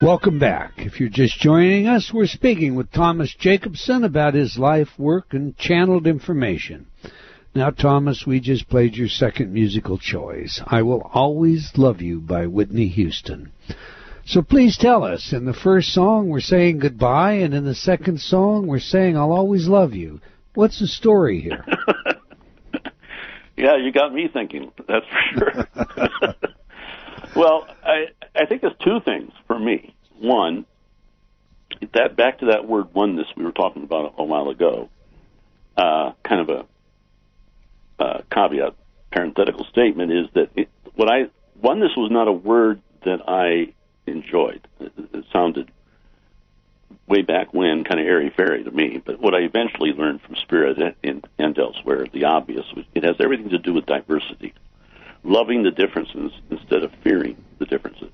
Welcome back. If you're just joining us, we're speaking with Thomas Jacobson about his life, work, and channeled information. Now, Thomas, we just played your second musical choice, I Will Always Love You by Whitney Houston. So please tell us, in the first song we're saying goodbye, and in the second song we're saying I'll always love you. What's the story here? Yeah, you got me thinking, that's for sure. Well, I I think there's two things for me. One, that back to that word oneness we were talking about a while ago, uh, kind of a uh, caveat, parenthetical statement, is that it, what I oneness was not a word that I enjoyed. It, it sounded way back when kind of airy-fairy to me, but what I eventually learned from Spirit and, and elsewhere, the obvious, it has everything to do with diversity. Loving the differences instead of fearing the differences.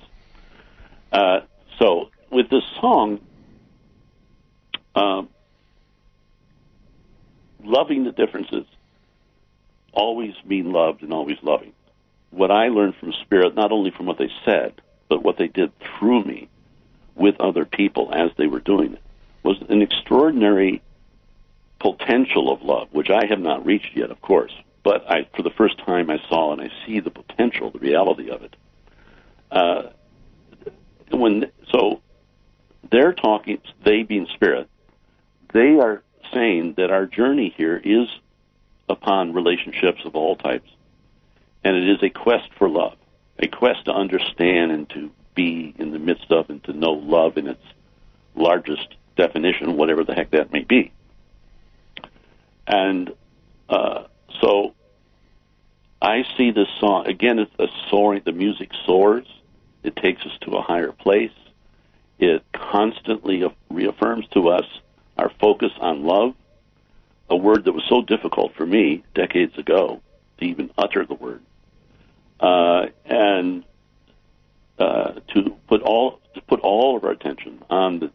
Uh, so with this song, uh, loving the differences, always being loved and always loving. What I learned from Spirit, not only from what they said, but what they did through me with other people as they were doing it, was an extraordinary potential of love, which I have not reached yet, of course. But I, for the first time, I saw and I see the potential, the reality of it. Uh, when so, they're talking. They being Spirit, they are saying that our journey here is upon relationships of all types, and it is a quest for love, a quest to understand and to be in the midst of and to know love in its largest definition, whatever the heck that may be. And. Uh, So I see this song, again, it's a soaring, the music soars, it takes us to a higher place, it constantly reaffirms to us our focus on love, a word that was so difficult for me decades ago to even utter the word, uh, and uh, to put all to put all of our attention on the,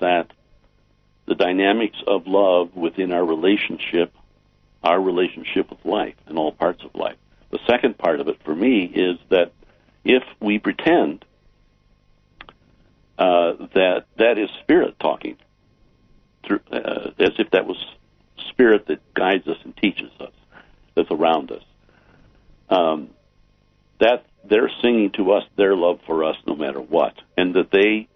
that, the dynamics of love within our relationship our relationship with life and all parts of life. The second part of it for me is that if we pretend uh, that that is Spirit talking, through, uh, as if that was Spirit that guides us and teaches us, that's around us, um, that they're singing to us their love for us no matter what, and that they,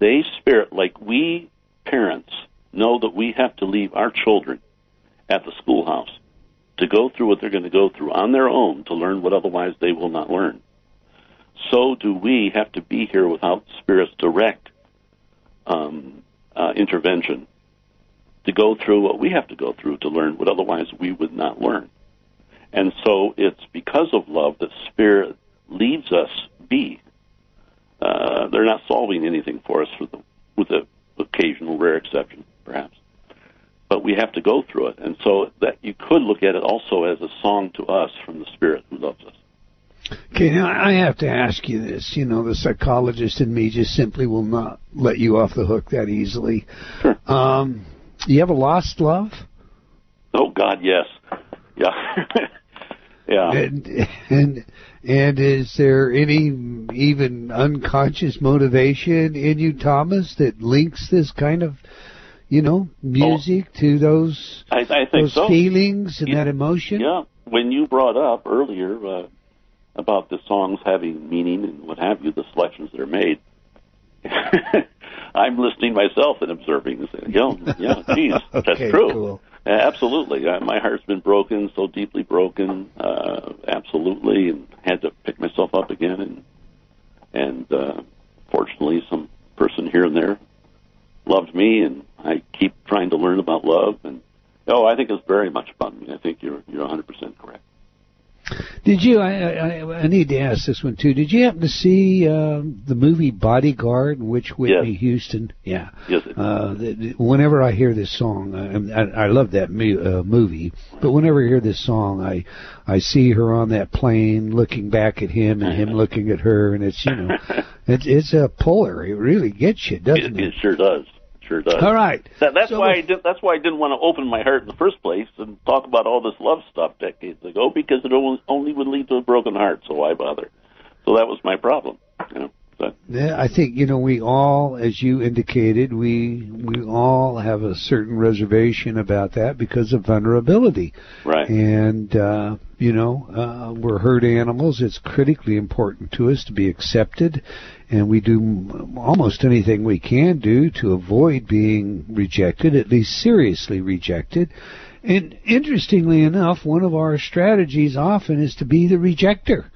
they Spirit, like we parents, know that we have to leave our children at the schoolhouse to go through what they're going to go through on their own to learn what otherwise they will not learn. So do we have to be here without Spirit's direct um, uh, intervention to go through what we have to go through to learn what otherwise we would not learn. And so it's because of love that Spirit leaves us be. Uh, they're not solving anything for us, for the, with the occasional rare exception, perhaps. But we have to go through it. And so that you could look at it also as a song to us from the Spirit who loves us. Okay, now I have to ask you this. You know, the psychologist in me just simply will not let you off the hook that easily. Sure. Um, you ever lost love? Oh, God, yes. Yeah. Yeah. And, and and is there any even unconscious motivation in you, Thomas, that links this kind of, you know, music oh, to those, I, I think those so. feelings and you, that emotion? Yeah. When you brought up earlier uh, about the songs having meaning and what have you, the selections that are made, I'm listening myself and observing and saying, yeah, yeah, geez, okay, that's true. Cool. Absolutely. Uh, my heart's been broken, so deeply broken, uh, absolutely, and had to pick myself up again. And and uh, fortunately, some person here and there loved me, and I keep trying to learn about love. And oh, I think it's very much about me. I think you're you're one hundred percent correct. Did you? I, I I need to ask this one too. Did you happen to see uh, the movie Bodyguard, in which Whitney yes. Houston? Yeah. Yes. Uh, whenever I hear this song, I, I, I love that mo- uh, movie. But whenever I hear this song, I I see her on that plane looking back at him and him looking at her, and it's you know, it's it's a puller. It really gets you, doesn't it? It, it sure does. Sure does. All right. That, that's so why I did, that's why I didn't want to open my heart in the first place and talk about all this love stuff decades ago, because it only, only would lead to a broken heart. So why bother? So that was my problem. You know, so. Yeah, I think you know we all, as you indicated, we we all have a certain reservation about that because of vulnerability. Right. And uh, you know uh, we're herd animals. It's critically important to us to be accepted. And we do almost anything we can do to avoid being rejected, at least seriously rejected. And interestingly enough, one of our strategies often is to be the rejecter.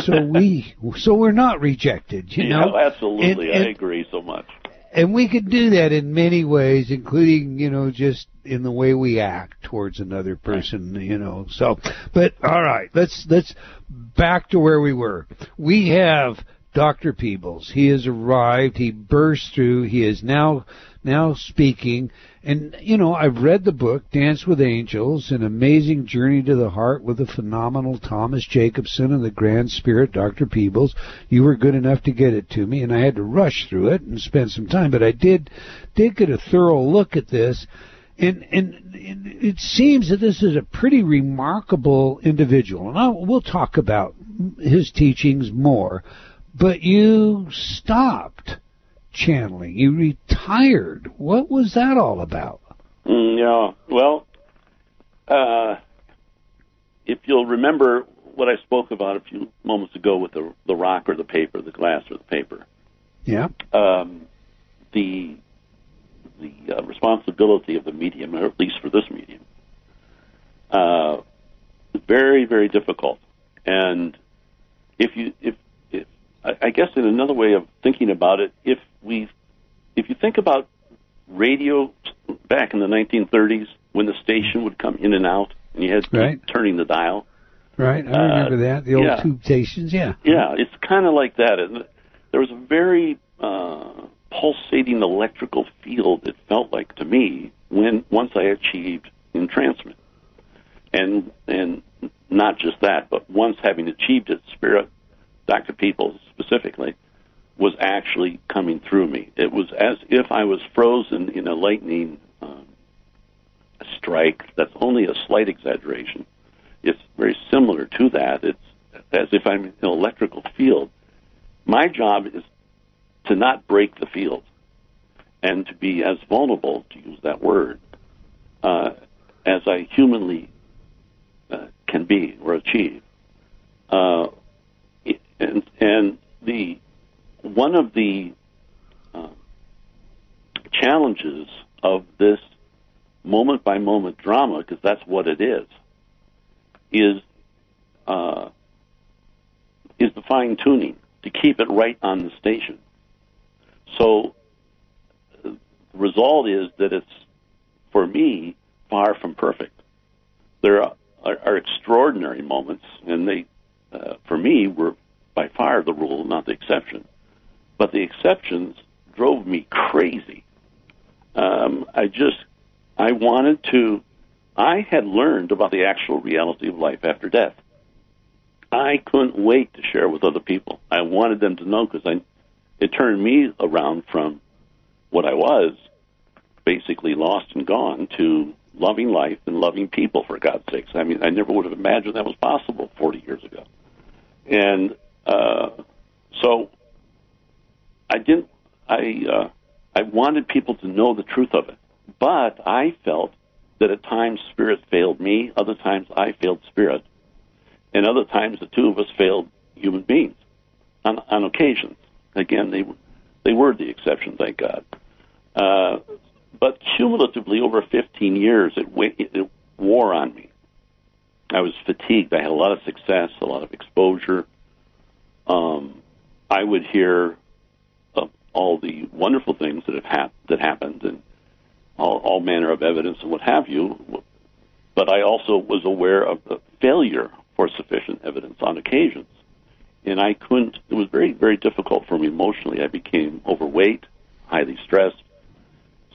So we, so we're not rejected, you know? Yeah, absolutely. And, and, I agree so much. And we could do that in many ways, including, you know, just in the way we act towards another person, you know. So, but all right, let's, let's back to where we were. We have Doctor Peebles, he has arrived, he burst through, he is now now speaking, and, you know, I've read the book, Dance with Angels, An Amazing Journey to the Heart with the phenomenal Thomas Jacobson and the Grand Spirit, Doctor Peebles. You were good enough to get it to me, and I had to rush through it and spend some time, but I did did get a thorough look at this, and, and it seems that this is a pretty remarkable individual, and I'll, we'll talk about his teachings more. But you stopped channeling. You retired. What was that all about? Mm, yeah. Well, uh, if you'll remember what I spoke about a few moments ago with the the rock or the paper, the glass or the paper. Yeah. Um, the the uh, responsibility of the medium, or at least for this medium, uh, very very difficult. And if you if I guess in another way of thinking about it, if we, if you think about radio back in the nineteen thirties, when the station would come in and out, and you had right. turning the dial. Right, I remember uh, that, the old yeah. tube stations, yeah. Yeah, it's kind of like that. It, there was a very uh, pulsating electrical field, it felt like to me, when once I achieved entrancement. And, and not just that, but once having achieved it, Spirit, Doctor Peebles specifically, was actually coming through me. It was as if I was frozen in a lightning um, strike. That's only a slight exaggeration. It's very similar to that. It's as if I'm in an electrical field. My job is to not break the field and to be as vulnerable, to use that word, uh, as I humanly uh, can be or achieve. Uh, And, and the one of the uh, challenges of this moment-by-moment drama, because that's what it is, is uh, is the fine-tuning to keep it right on the station. So the result is that it's, for me, far from perfect. There are, are, are extraordinary moments, and they, uh, for me, were by far the rule, not the exception. But the exceptions drove me crazy. Um, I just, I wanted to, I had learned about the actual reality of life after death. I couldn't wait to share with other people. I wanted them to know because I, it turned me around from what I was, basically lost and gone, to loving life and loving people, for God's sakes. I mean, I never would have imagined that was possible forty years ago. And uh, so I didn't, I, uh, I wanted people to know the truth of it. But I felt that at times Spirit failed me, other times I failed Spirit, and other times the two of us failed human beings on, on occasions. Again, they, they were the exception, thank God. Uh, but cumulatively, over fifteen years, it, it wore on me. I was fatigued. I had a lot of success, a lot of exposure. Um, I would hear of all the wonderful things that have hap- that happened, and All, all manner of evidence and what have you, but I also was aware of the failure for sufficient evidence on occasions. And I couldn't, it was very, very difficult for me emotionally. I became overweight, highly stressed.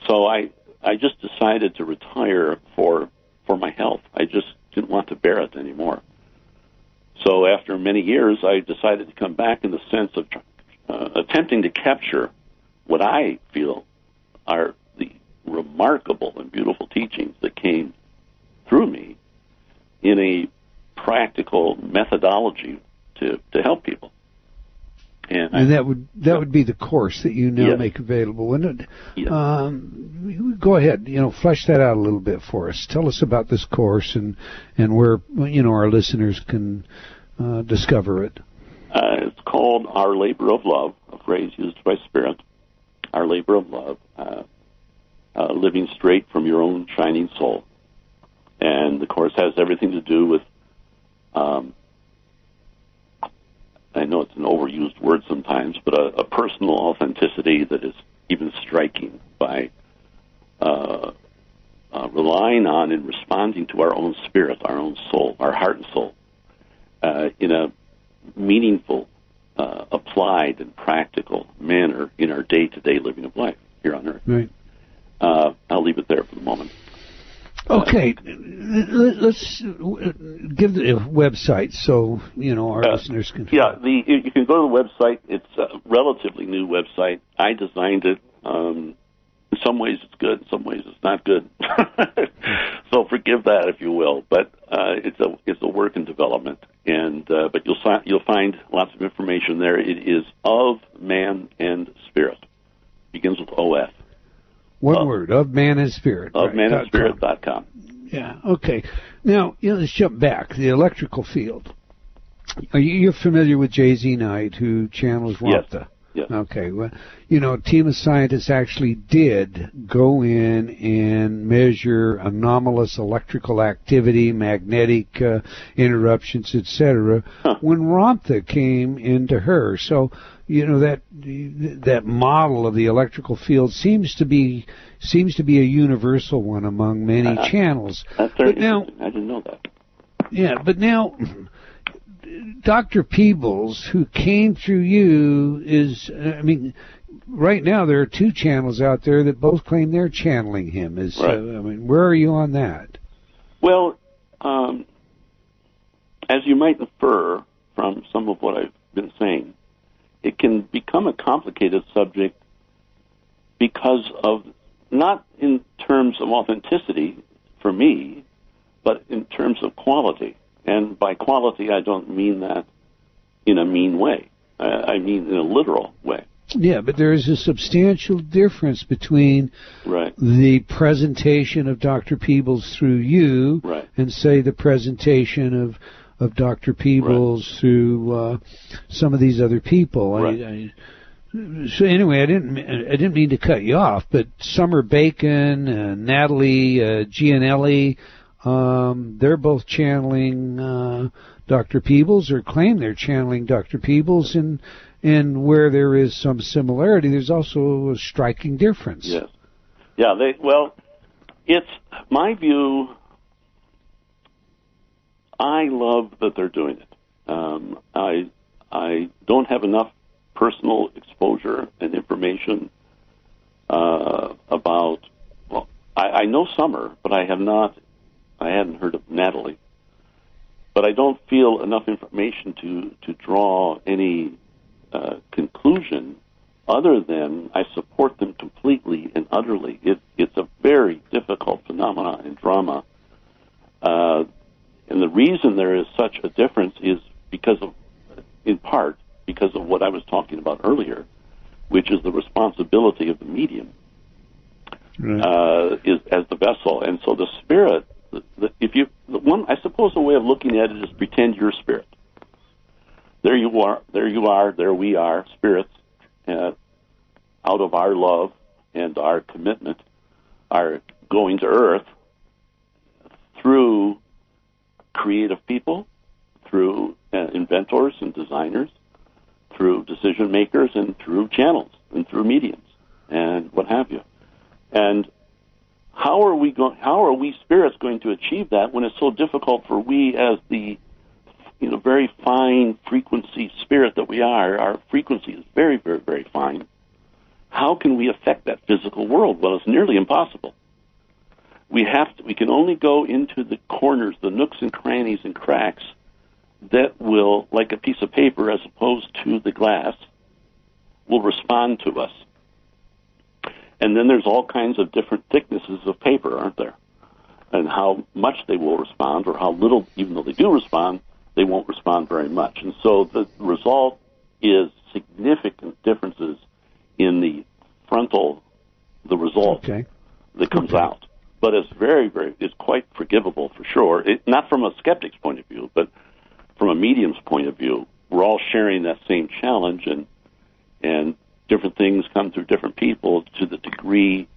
So I, I just decided to retire for, for my health. I just didn't want to bear it anymore. So after many years, I decided to come back in the sense of uh, attempting to capture what I feel are remarkable and beautiful teachings that came through me in a practical methodology to, to help people. And, and I, that would that so, would be the course that you now yes. make available, wouldn't it? Yes. Um, go ahead, you know, flesh that out a little bit for us. Tell us about this course and, and where, you know, our listeners can uh, discover it. Uh, it's called Our Labor of Love, a phrase used by Spirit, Our Labor of Love. Uh, Uh, living straight from your own shining soul. And the course has everything to do with, um, I know it's an overused word sometimes, but a, a personal authenticity that is even striking by uh, uh, relying on and responding to our own spirit, our own soul, our heart and soul, uh, in a meaningful, uh, applied and practical manner in our day-to-day living of life here on Earth. Right. Uh, I'll leave it there for the moment. Okay, uh, let's give the website so you know our uh, listeners can. Yeah, the, you can go to the website. It's a relatively new website. I designed it. Um, in some ways it's good, in some ways it's not good. So forgive that if you will. But uh, it's a it's a work in development, and uh, but you'll si- you'll find lots of information there. It is Of Man and Spirit. Begins with O F. One of, word, of man and spirit. Of right, man and spirit dot com. Yeah, okay. Now, you know, let's jump back. The electrical field. Are you, you're familiar with J Z Knight, who channels Ramtha. Yes. Yes. Okay. Well, you know, a team of scientists actually did go in and measure anomalous electrical activity, magnetic uh, interruptions, et cetera, huh. when Ramtha came into her. So, you know, that that model of the electrical field seems to be seems to be a universal one among many uh, channels. That's very interesting. I didn't know that. Yeah, but now Doctor Peebles, who came through you, is, I mean, right now there are two channels out there that both claim they're channeling him. Is right. uh, I mean, where are you on that? Well, um, as you might infer from some of what I've been saying, it can become a complicated subject because of, not in terms of authenticity for me, but in terms of quality. And by quality, I don't mean that in a mean way. Uh, I mean in a literal way. Yeah, but there is a substantial difference between right. the presentation of Doctor Peebles through you right. and, say, the presentation of of Doctor Peebles right. through uh, some of these other people. Right. I, I, So anyway, I didn't I didn't mean to cut you off, but Summer Bacon, uh, Natalie uh, Gianelli, um, they're both channeling uh, Doctor Peebles, or claim they're channeling Doctor Peebles, and and where there is some similarity, there's also a striking difference. Yes, yeah. They well, it's my view. I love that they're doing it. Um, I I don't have enough personal exposure and information uh, about. Well, I, I know Summer, but I have not. I hadn't heard of Natalie, but I don't feel enough information to to draw any uh, conclusion other than I support them completely and utterly. It, it's a very difficult phenomenon in drama, uh, and the reason there is such a difference is because of, in part, because of what I was talking about earlier, which is the responsibility of the medium, right, uh, is, as the vessel. And so the spirit, the, the, if you, the one, I suppose a way of looking at it is pretend you're spirit. There you are, there you are, there we are, spirits, uh, out of our love and our commitment, our going to earth through creative people, through uh, inventors and designers, through decision makers, and through channels, and through mediums, and what have you. And how are we going? How are we spirits going to achieve that when it's so difficult for we, as the, you know, very fine frequency spirit that we are? Our frequency is very, very, very fine. How can we affect that physical world? Well, it's nearly impossible. We have to, we can only go into the corners, the nooks and crannies and cracks that will, like a piece of paper as opposed to the glass, will respond to us. And then there's all kinds of different thicknesses of paper, aren't there? And how much they will respond, or how little, even though they do respond, they won't respond very much. And so the result is significant differences in the frontal, the result okay. that comes okay. out. But it's very, very, it's quite forgivable for sure. It, not from a skeptic's point of view, but from a medium's point of view, we're all sharing that same challenge, and and different things come through different people to the degree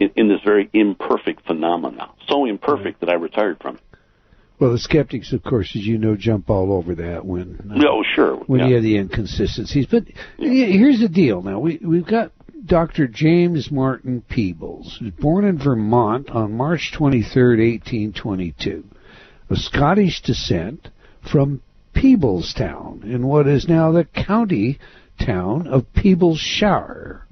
in, in this very imperfect phenomena. So imperfect that I retired from it. Well, the skeptics, of course, as you know, jump all over that when uh, no, sure when yeah. you have the inconsistencies. But yeah. here's the deal. Now we we've got Doctor James Martin Peebles, who's born in Vermont on March twenty-third, eighteen twenty-two, of Scottish descent, from Peeblestown, in what is now the county town of Peeblesshire.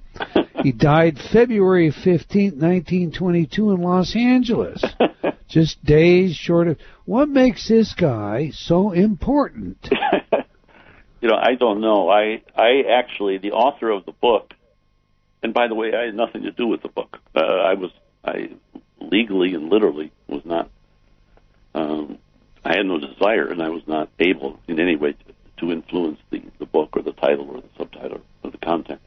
He died February fifteenth, nineteen twenty-two in Los Angeles, just days short of... What makes this guy so important? You know, I don't know. I, I actually, the author of the book, and by the way, I had nothing to do with the book. Uh, I was, I legally and literally was not... Um, I had no desire, and I was not able in any way to, to influence the, the book or the title or the subtitle or the content.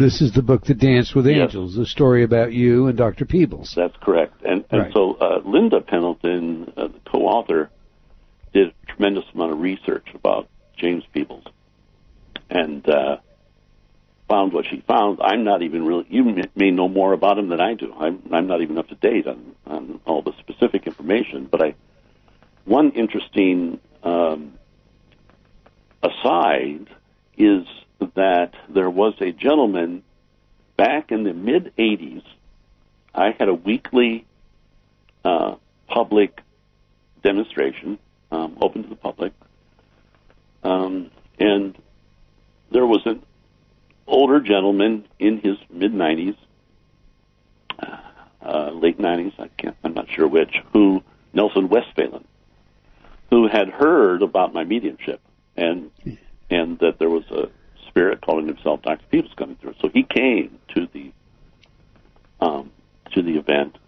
This is the book, The Dance with Angels, yes. the story about you and Doctor Peebles. That's correct. And, and right. so uh, Linda Pendleton, uh, the co-author, did a tremendous amount of research about James Peebles and uh, found what she found. I'm not even really, you may know more about him than I do. I'm, I'm not even up to date on, on all the specific information, but I... One interesting um, aside is that there was a gentleman back in the mid-eighties. I had a weekly uh, public demonstration, um, open to the public, um, and there was an older gentleman in his mid-nineties, uh, late nineties, I can't, I'm not sure which, who, Nelson Westphalen, who had heard about my mediumship and and that there was a spirit calling himself Doctor Peebles coming through. So he came to the um, to the event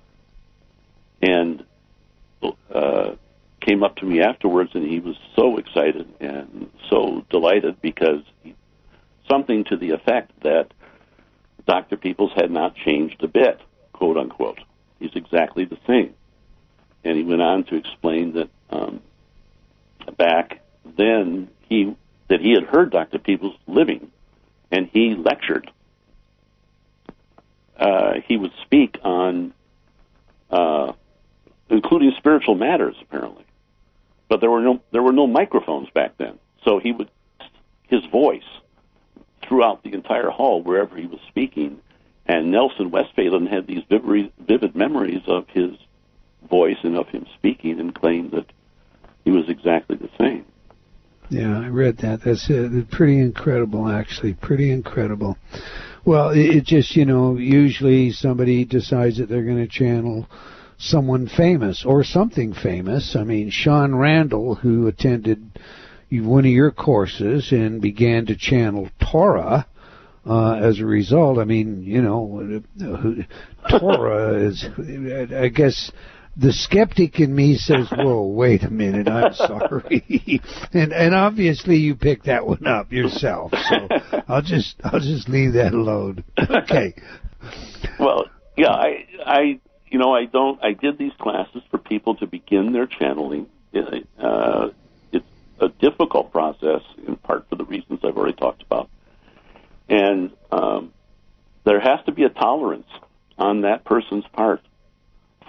and uh, came up to me afterwards, and he was so excited and so delighted because he, something to the effect that Doctor Peebles had not changed a bit, quote unquote. He's exactly the same. And he went on to explain that um, back then he that he had heard Doctor Peebles living, and he lectured uh, he would speak on, uh, including spiritual matters, apparently. But there were no there were no microphones back then, so he would his voice throughout the entire hall wherever he was speaking. And Nelson Westphalen had these vivid, vivid memories of his voice and of him speaking, and claimed that he was exactly the same. Yeah, I read that. That's uh, pretty incredible, actually. Pretty incredible. Well, it, it just, you know, usually somebody decides that they're going to channel someone famous or something famous. I mean, Shawn Randall, who attended one of your courses and began to channel Torah, Uh, as a result, I mean, you know, Torah is, I guess, the skeptic in me says, whoa, wait a minute, I'm sorry. and and obviously you picked that one up yourself, so I'll just I'll just leave that alone. Okay. Well, yeah, I, I, you know, I don't, I did these classes for people to begin their channeling. Uh, it's a difficult process, in part for the reasons I've already talked about. And um, there has to be a tolerance on that person's part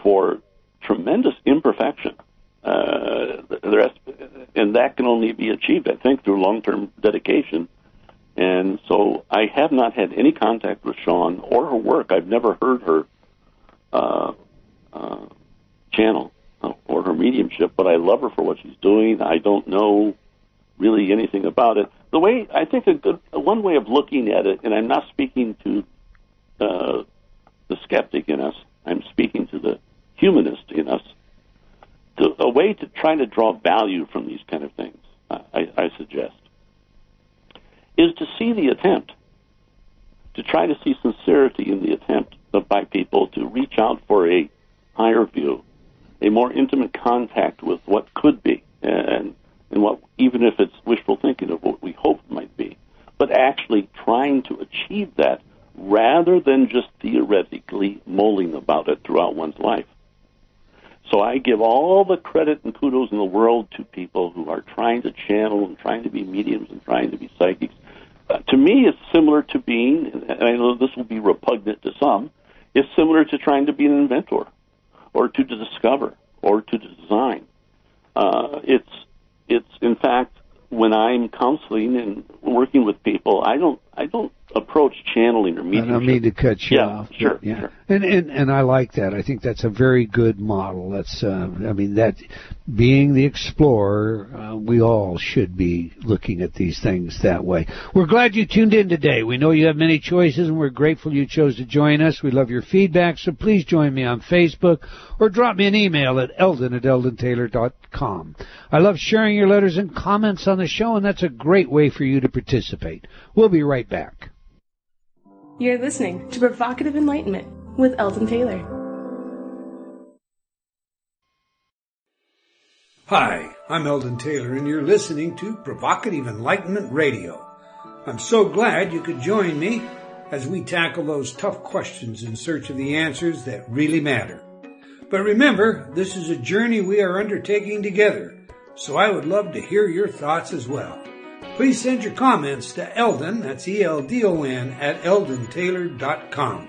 for tremendous imperfection. Uh, there has to, and that can only be achieved, I think, through long-term dedication. And so I have not had any contact with Shawn or her work. I've never heard her uh, uh, channel or her mediumship, but I love her for what she's doing. I don't know really anything about it. The way I think a good one way of looking at it, and I'm not speaking to uh, the skeptic in us, I'm speaking to the humanist in us. To, a way to try to draw value from these kind of things, I, I suggest, is to see the attempt, to try to see sincerity in the attempt by people to reach out for a higher view, a more intimate contact with what could be, and. And what, even if it's wishful thinking of what we hope might be, but actually trying to achieve that rather than just theoretically mulling about it throughout one's life. So I give all the credit and kudos in the world to people who are trying to channel and trying to be mediums and trying to be psychics. Uh, to me, it's similar to being, and I know this will be repugnant to some, it's similar to trying to be an inventor or to discover or to design. Uh, it's It's, in fact, when I'm counseling and working with people, I don't I don't approach channeling or mediumship. I don't mean to cut you yeah, off. Sure, yeah, sure. And, and and I like that. I think that's a very good model. That's, uh, I mean, that being the explorer, uh, we all should be looking at these things that way. We're glad you tuned in today. We know you have many choices, and we're grateful you chose to join us. We love your feedback, so please join me on Facebook or drop me an email at eldon at eldon taylor dot com. I love sharing your letters and comments on the show, and that's a great way for you to participate. We'll be right back. You're listening to Provocative Enlightenment with Eldon Taylor. Hi, I'm Eldon Taylor, and you're listening to Provocative Enlightenment Radio. I'm so glad you could join me as we tackle those tough questions in search of the answers that really matter. But remember, this is a journey we are undertaking together, so I would love to hear your thoughts as well. Please send your comments to Eldon, that's E L D O N, at eldon taylor dot com.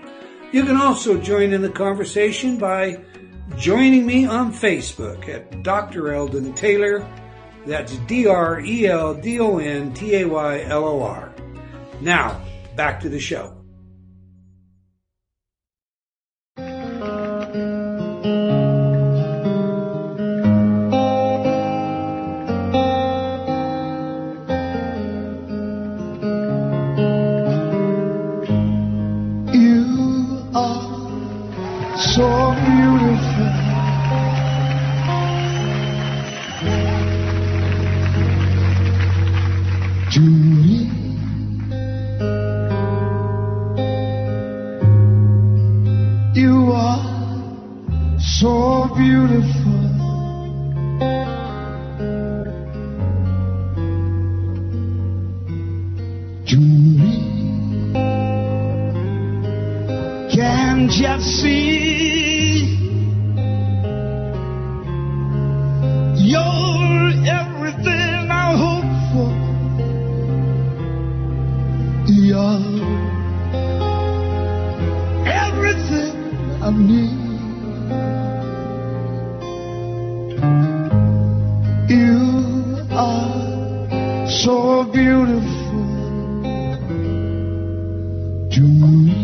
You can also join in the conversation by joining me on Facebook at Doctor Eldon Taylor, that's D R E L D O N T A Y L O R. Now, back to the show. Everything of me. You are so beautiful to me.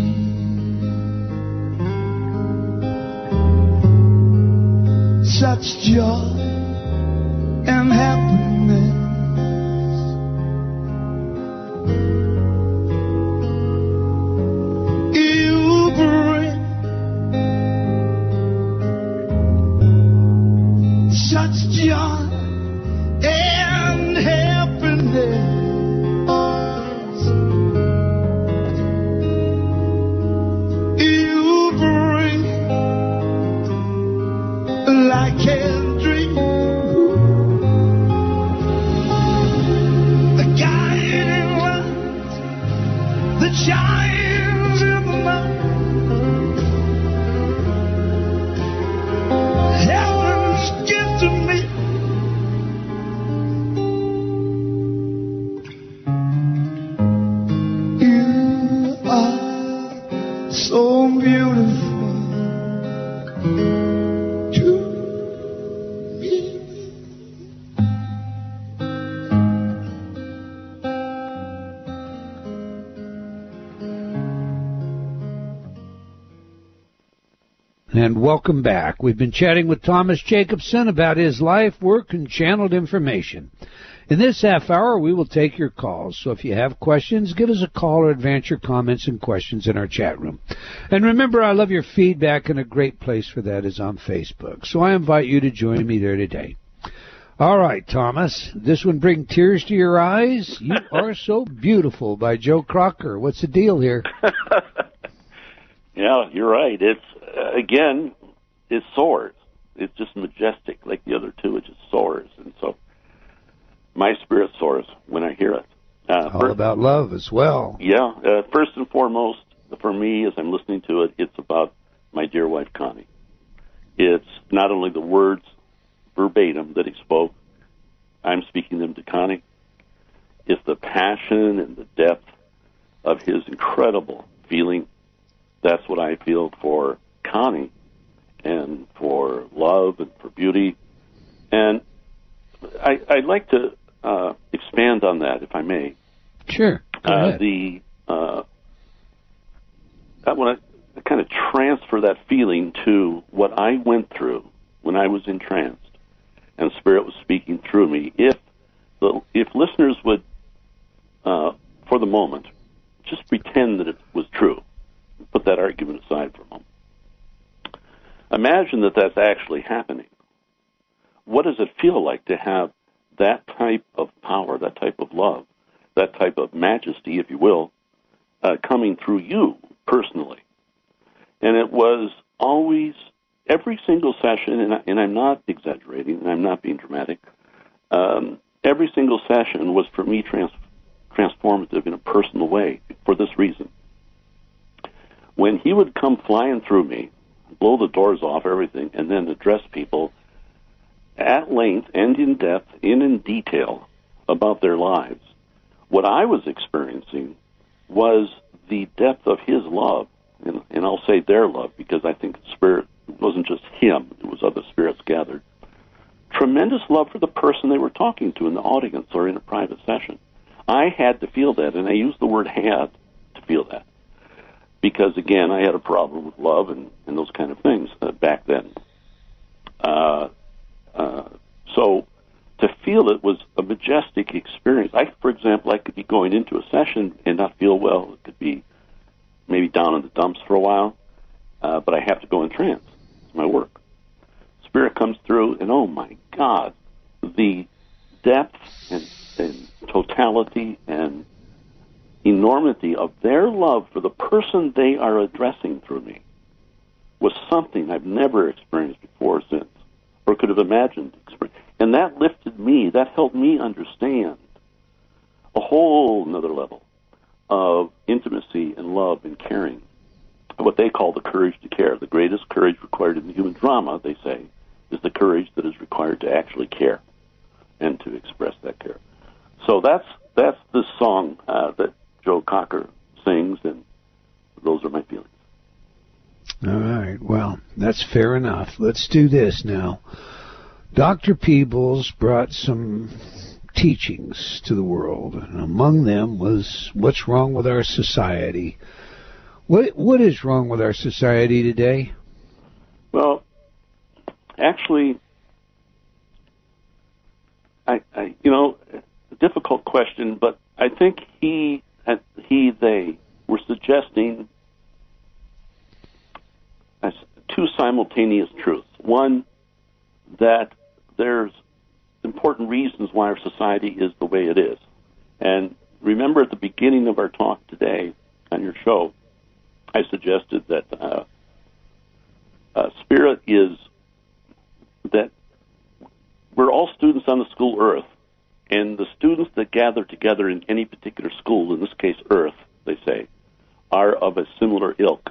Such joy and happiness. And welcome back. We've been chatting with Thomas Jacobson about his life, work, and channeled information. In this half hour, we will take your calls. So if you have questions, give us a call or advance your comments and questions in our chat room. And remember, I love your feedback, and a great place for that is on Facebook. So I invite you to join me there today. All right, Thomas, this one brings tears to your eyes. You Are So Beautiful by Joe Crocker. What's the deal here? Yeah, you're right. It's, uh, again, it soars. It's just majestic, like the other two. It just soars. And so my spirit soars when I hear it. Uh, All first, about love as well. Yeah. Uh, first and foremost, for me, as I'm listening to it, it's about my dear wife, Connie. It's not only the words verbatim that he spoke, I'm speaking them to Connie. It's the passion and the depth of his incredible feeling. That's what I feel for Connie and for love and for beauty. And I, I'd like to uh, expand on that, if I may. Sure. Go ahead. Uh, the, uh, I want to kind of transfer that feeling to what I went through when I was entranced and Spirit was speaking through me. If, the, if listeners would, uh, for the moment, just pretend that it was true. Put that argument aside for a moment. Imagine that that's actually happening. What does it feel like to have that type of power, that type of love, that type of majesty, if you will, uh, coming through you personally? And it was always, every single session, and, I, and I'm not exaggerating, and I'm not being dramatic, um, every single session was for me trans- transformative in a personal way for this reason. When he would come flying through me, blow the doors off everything, and then address people at length and in depth and in detail about their lives, what I was experiencing was the depth of his love, and, and I'll say their love because I think Spirit, it wasn't just him, it was other spirits gathered. Tremendous love for the person they were talking to in the audience or in a private session. I had to feel that, and I use the word had to feel that. Because, again, I had a problem with love and, and those kind of things uh, back then. Uh, uh, so to feel it was a majestic experience. I, for example, I could be going into a session and not feel well. It could be maybe down in the dumps for a while, uh, but I have to go in trance. It's my work. Spirit comes through, and oh, my God, the depth and, and totality and enormity of their love for the person they are addressing through me was something I've never experienced before or since, or could have imagined. And that lifted me, that helped me understand a whole nother level of intimacy and love and caring, what they call the courage to care. The greatest courage required in the human drama, they say, is the courage that is required to actually care and to express that care. So that's that's the song uh, that Joe Cocker sings, and those are my feelings. All right. Wow. That's fair enough. Let's do this now. Doctor Peebles brought some teachings to the world, and among them was what's wrong with our society. What What is wrong with our society today? Well, actually, I, I you know, a difficult question, but I think he, he, they were suggesting two simultaneous truths. One, that there's important reasons why our society is the way it is. And remember at the beginning of our talk today on your show, I suggested that uh, uh, spirit is that we're all students on the school earth, and the students that gather together in any particular school, in this case earth, they say, are of a similar ilk.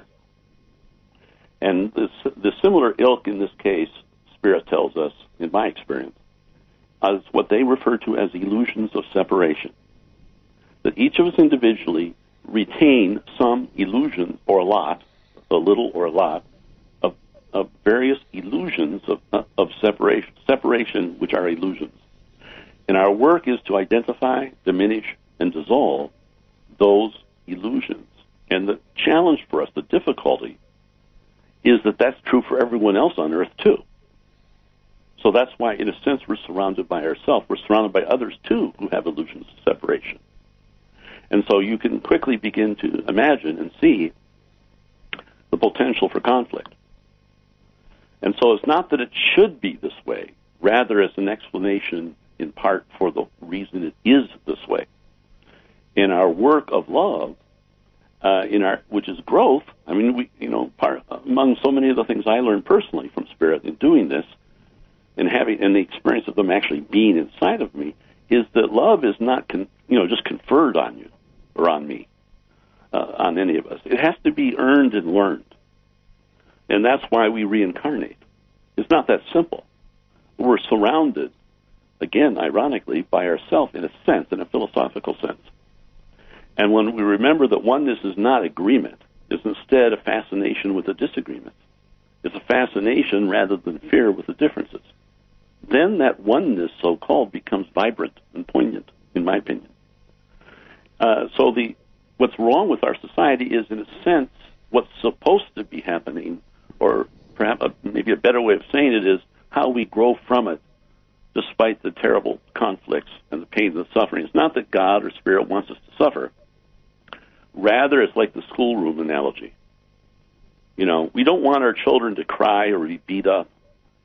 And the, the similar ilk in this case, spirit tells us, in my experience, as what they refer to as illusions of separation. That each of us individually retain some illusion or a lot, a little or a lot, of, of various illusions of, uh, of separation, separation which are illusions. And our work is to identify, diminish, and dissolve those illusions. And the challenge for us, the difficulty, is that that's true for everyone else on earth too. So that's why, in a sense, we're surrounded by ourselves. We're surrounded by others, too, who have illusions of separation. And so you can quickly begin to imagine and see the potential for conflict. And so it's not that it should be this way. Rather, it's an explanation, in part, for the reason it is this way. In our work of love, uh, in our which is growth, I mean, we, you know, part, among so many of the things I learned personally from Spirit in doing this, and having and the experience of them actually being inside of me, is that love is not con, you know just conferred on you or on me, uh, on any of us. It has to be earned and learned, and that's why we reincarnate. It's not that simple. We're surrounded, again, ironically, by ourselves in a sense, in a philosophical sense. And when we remember that oneness is not agreement, it's instead a fascination with a disagreement. It's a fascination rather than fear with the differences. Then that oneness, so-called, becomes vibrant and poignant, in my opinion. Uh, so the what's wrong with our society is, in a sense, what's supposed to be happening, or perhaps a, maybe a better way of saying it is how we grow from it, despite the terrible conflicts and the pain and the suffering. It's not that God or Spirit wants us to suffer. Rather, it's like the schoolroom analogy. You know, we don't want our children to cry or be beat up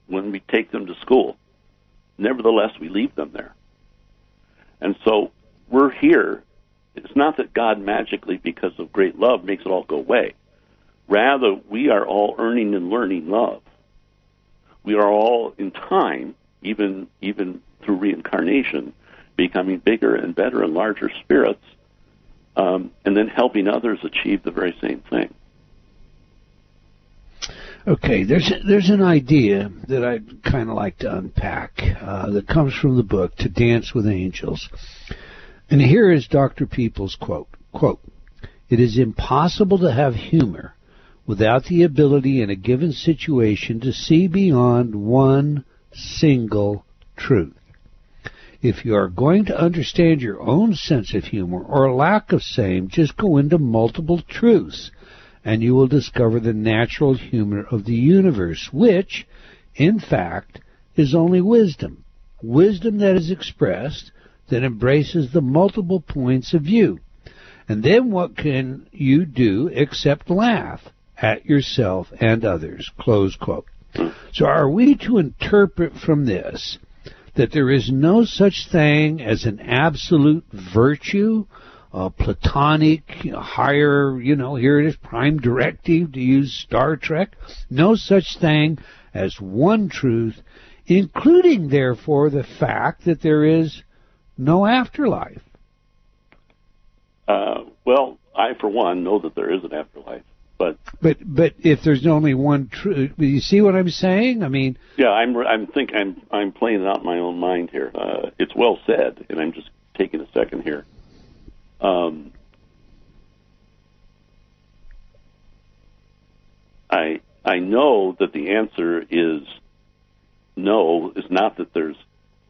when we take them to school. Nevertheless, we leave them there. And so we're here. It's not that God magically, because of great love, makes it all go away. Rather, we are all earning and learning love. We are all, in time, even even through reincarnation, becoming bigger and better and larger spirits, um, and then helping others achieve the very same thing. Okay, there's there's an idea that I'd kind of like to unpack uh, that comes from the book, To Dance with Angels. And here is Doctor Peebles' quote, quote, "It is impossible to have humor without the ability in a given situation to see beyond one single truth. If you are going to understand your own sense of humor or lack of same, just go into multiple truths, and you will discover the natural humor of the universe, which, in fact, is only wisdom. Wisdom that is expressed, that embraces the multiple points of view. And then what can you do except laugh at yourself and others?" Close quote. So are we to interpret from this that there is no such thing as an absolute virtue, Uh, platonic, you know, higher, you know, here it is, prime directive, to use Star Trek? No such thing as one truth, including, therefore, the fact that there is no afterlife. Uh, well, I, for one, know that there is an afterlife. But but, but if there's only one truth, you see what I'm saying? I mean... Yeah, I'm I'm think, I'm, I'm playing it out in my own mind here. Uh, it's well said, and I'm just taking a second here. Um, I I know that the answer is no, is not that there's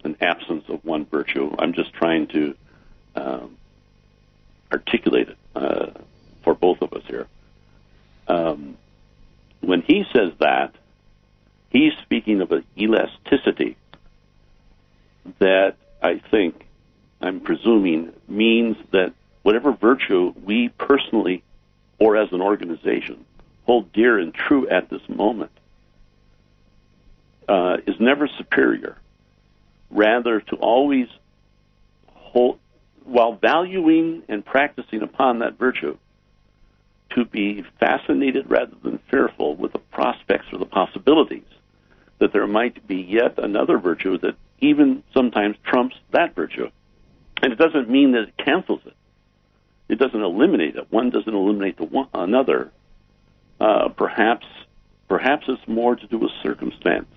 an absence of one virtue. I'm just trying to um, articulate it uh, for both of us here. Um, when he says that, he's speaking of an elasticity that I think, I'm presuming, means that whatever virtue we personally or as an organization hold dear and true at this moment uh, is never superior. Rather, to always hold, while valuing and practicing upon that virtue, to be fascinated rather than fearful with the prospects or the possibilities that there might be yet another virtue that even sometimes trumps that virtue. And it doesn't mean that it cancels it. It doesn't eliminate it. One doesn't eliminate the one, another. Uh, perhaps perhaps it's more to do with circumstance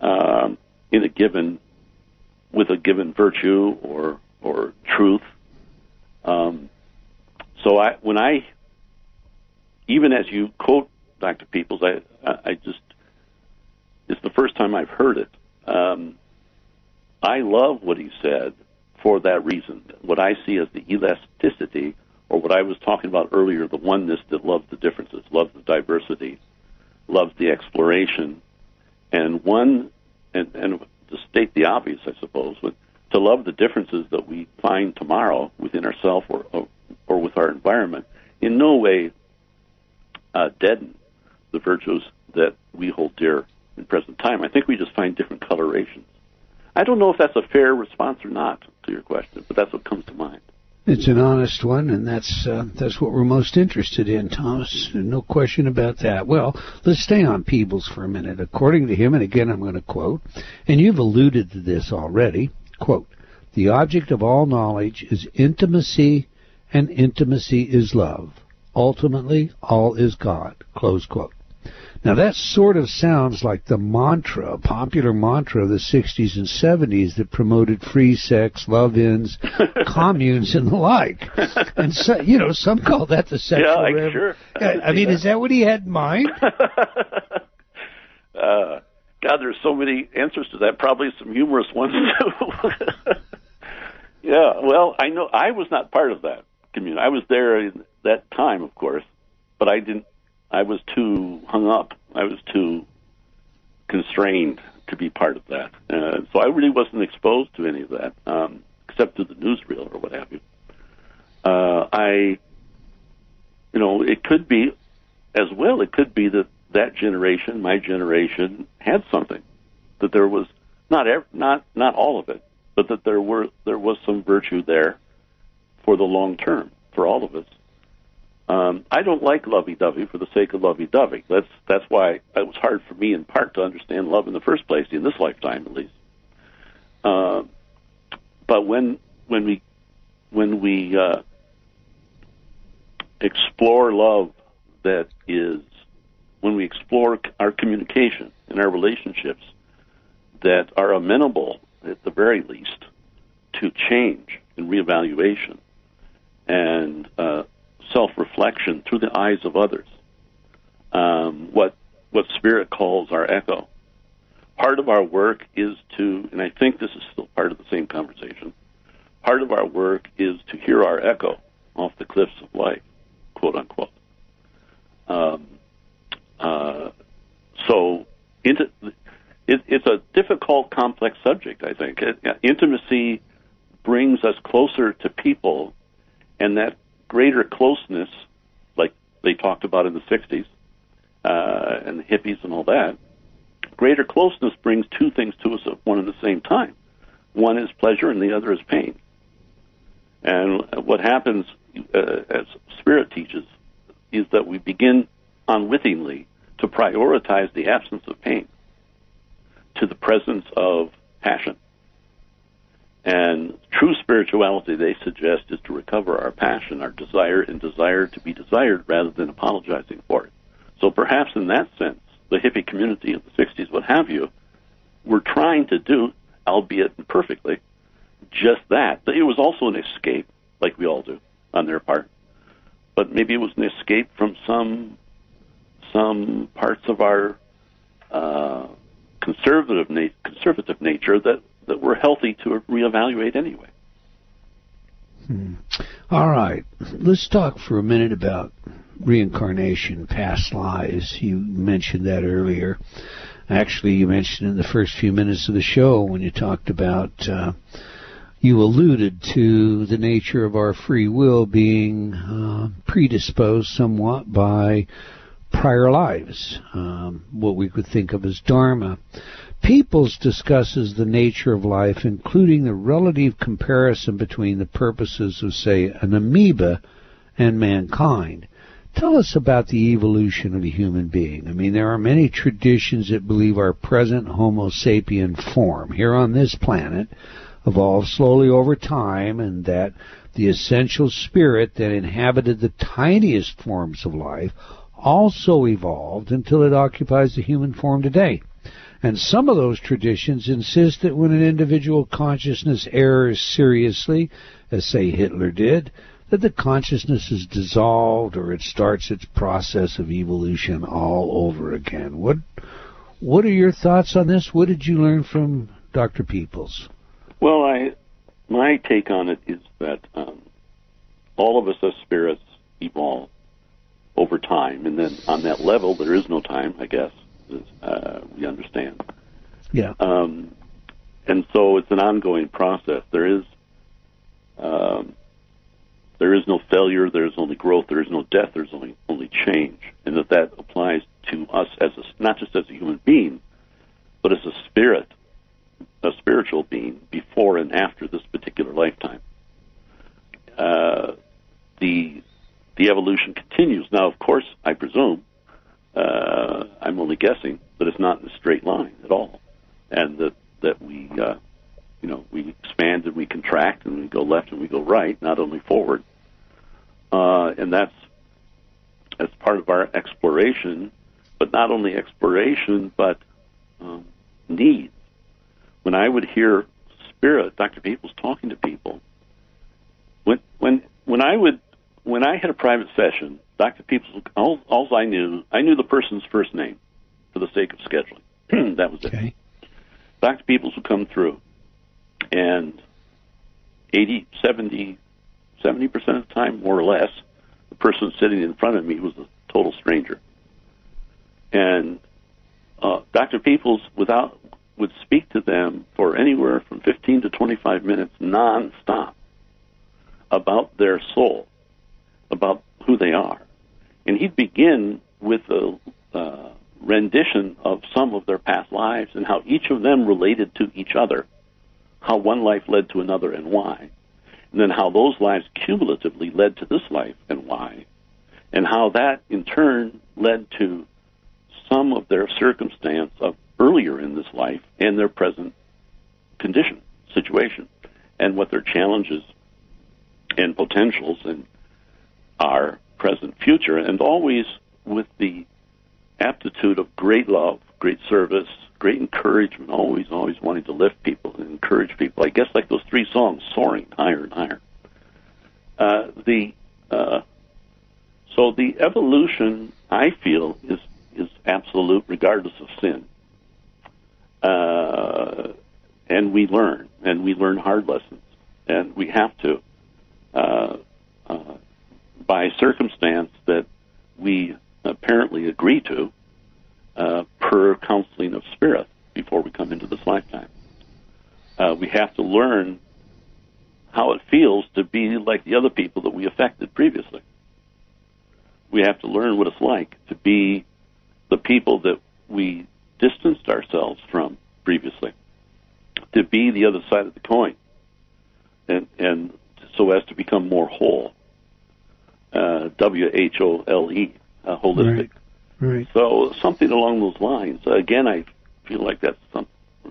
uh, in a given, with a given virtue or or truth. Um, so I when I, even as you quote Doctor Peebles, I, I just, it's the first time I've heard it. Um, I love what he said for that reason. What I see as the elasticity, or what I was talking about earlier, the oneness that loves the differences, loves the diversity, loves the exploration, and one, and, and to state the obvious, I suppose, but to love the differences that we find tomorrow within ourselves or, or, or with our environment, in no way Uh, deaden the virtues that we hold dear in present time. I think we just find different colorations. I don't know if that's a fair response or not to your question, but that's what comes to mind. It's an honest one, and that's uh, that's what we're most interested in, Thomas. No question about that. Well, let's stay on Peebles for a minute. According to him, and again I'm going to quote, and you've alluded to this already, quote, "The object of all knowledge is intimacy, and intimacy is love. Ultimately, all is God," close quote. Now, that sort of sounds like the mantra, popular mantra of the sixties and seventies that promoted free sex, love-ins, communes, and the like. And, so, you know, some call that the sexual yeah, like, sure. I, I mean, that. Is that what he had in mind? uh, God, there's so many answers to that, probably some humorous ones, too. Yeah, well, I know I was not part of that community. I was there in that time, of course, but I didn't. I was too hung up. I was too constrained to be part of that, uh, so I really wasn't exposed to any of that, um, except to the newsreel or what have you. Uh, I, you know, it could be as well. It could be that that generation, my generation, had something that there was not ev- not not all of it, but that there were there was some virtue there for the long term for all of us. Um, I don't like lovey-dovey for the sake of lovey-dovey. That's that's why it was hard for me, in part, to understand love in the first place, in this lifetime at least. Uh, but when when we when we uh, explore love, that is, when we explore our communication and our relationships that are amenable, at the very least, to change and reevaluation, and uh, self-reflection through the eyes of others, um, what what Spirit calls our echo. Part of our work is to, and I think this is still part of the same conversation, part of our work is to hear our echo off the cliffs of life, quote-unquote. Um, uh, so into, it, it's a difficult, complex subject, I think. It, intimacy brings us closer to people, and that greater closeness, like they talked about in the sixties, uh, and the hippies and all that, greater closeness brings two things to us at one and the same time. One is pleasure and the other is pain. And what happens, uh, as Spirit teaches, is that we begin unwittingly to prioritize the absence of pain to the presence of passion. And true spirituality, they suggest, is to recover our passion, our desire, and desire to be desired rather than apologizing for it. So perhaps in that sense, the hippie community of the sixties, what have you, were trying to do, albeit imperfectly, just that. But it was also an escape, like we all do, on their part. But maybe it was an escape from some some parts of our uh, conservative na- conservative nature that, that we're healthy to reevaluate anyway. Hmm. All right. Let's talk for a minute about reincarnation, past lives. You mentioned that earlier. Actually, you mentioned in the first few minutes of the show when you talked about, uh, you alluded to the nature of our free will being uh, predisposed somewhat by prior lives, um, what we could think of as dharma. Peebles discusses the nature of life, including the relative comparison between the purposes of, say, an amoeba and mankind. Tell us about the evolution of the human being. I mean, there are many traditions that believe our present Homo sapien form here on this planet evolved slowly over time, and that the essential spirit that inhabited the tiniest forms of life also evolved until it occupies the human form today. And some of those traditions insist that when an individual consciousness errs seriously, as, say, Hitler did, that the consciousness is dissolved or it starts its process of evolution all over again. What what are your thoughts on this? What did you learn from Doctor Peebles? Well, I my take on it is that um, all of us as spirits evolve over time, and then on that level there is no time, I guess, as uh, we understand. Yeah. Um, and so it's an ongoing process. There is... Um, There is no failure, there is only growth, there is no death, there is only, only change. And that that applies to us, as a, not just as a human being, but as a spirit, a spiritual being, before and after this particular lifetime. Uh, the the evolution continues. Now, of course, I presume, uh, I'm only guessing, that it's not in a straight line at all. And that, that we... Uh, You know, we expand and we contract and we go left and we go right, not only forward. Uh, and that's that's part of our exploration, but not only exploration, but um, needs. When I would hear spirit, Doctor Peebles talking to people, when when when I would when I had a private session, Doctor Peebles, all, all I knew, I knew the person's first name, for the sake of scheduling. That was okay. It. Doctor Peebles would come through. And eighty, seventy, seventy percent of the time, more or less, the person sitting in front of me was a total stranger. And uh, Doctor Peebles without, would speak to them for anywhere from fifteen to twenty-five minutes nonstop about their soul, about who they are. And he'd begin with a uh, rendition of some of their past lives and how each of them related to each other, how one life led to another and why, and then how those lives cumulatively led to this life and why, and how that in turn led to some of their circumstance of earlier in this life and their present condition, situation, and what their challenges and potentials and our present future, and always with the aptitude of great love, great service, great encouragement, always, always wanting to lift people and encourage people. I guess like those three songs, soaring higher and higher. Uh, the uh, so the evolution, I feel, is is absolute, regardless of sin. Uh, and we learn, and we learn hard lessons, and we have to uh, uh, by circumstance that we apparently agree to. Uh, per counseling of spirit before we come into this lifetime. Uh, we have to learn how it feels to be like the other people that we affected previously. We have to learn what it's like to be the people that we distanced ourselves from previously, to be the other side of the coin, and, and so as to become more whole, uh, W H O L E, uh, holistic. Right. Right. So something along those lines. Again, I feel like that's some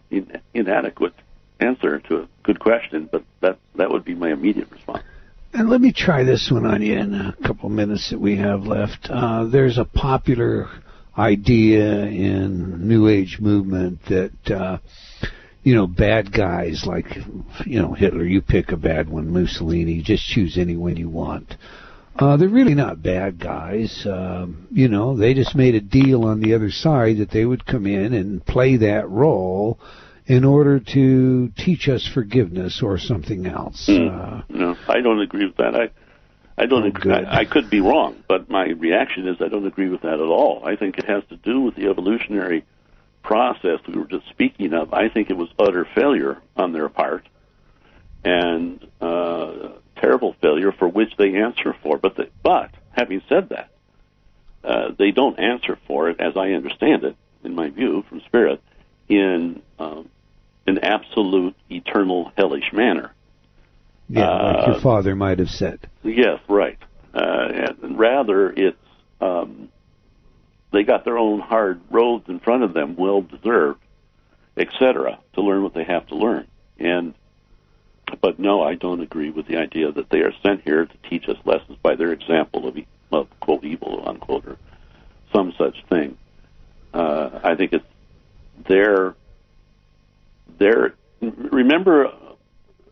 in, inadequate answer to a good question, but that that would be my immediate response. And let me try this one on you in a couple minutes that we have left. Uh, there's a popular idea in New Age movement that, uh, you know, bad guys like, you know, Hitler, you pick a bad one, Mussolini, just choose anyone you want. Uh, they're really not bad guys. Um, you know, they just made a deal on the other side that they would come in and play that role in order to teach us forgiveness or something else. Mm. Uh, no, I don't agree with that. I, I don't oh, agree. I, I could be wrong, but my reaction is I don't agree with that at all. I think it has to do with the evolutionary process we were just speaking of. I think it was utter failure on their part, and uh, terrible failure for which they answer for. But, they, but having said that, uh, they don't answer for it, as I understand it, in my view, from Spirit, in um, an absolute, eternal, hellish manner. Yeah, like uh, your father might have said. Yes, right. Uh, and rather, it's um, they got their own hard roads in front of them, well-deserved, et cetera, to learn what they have to learn. And But no, I don't agree with the idea that they are sent here to teach us lessons by their example of, of quote, evil, unquote, or some such thing. Uh, I think it's their... their remember...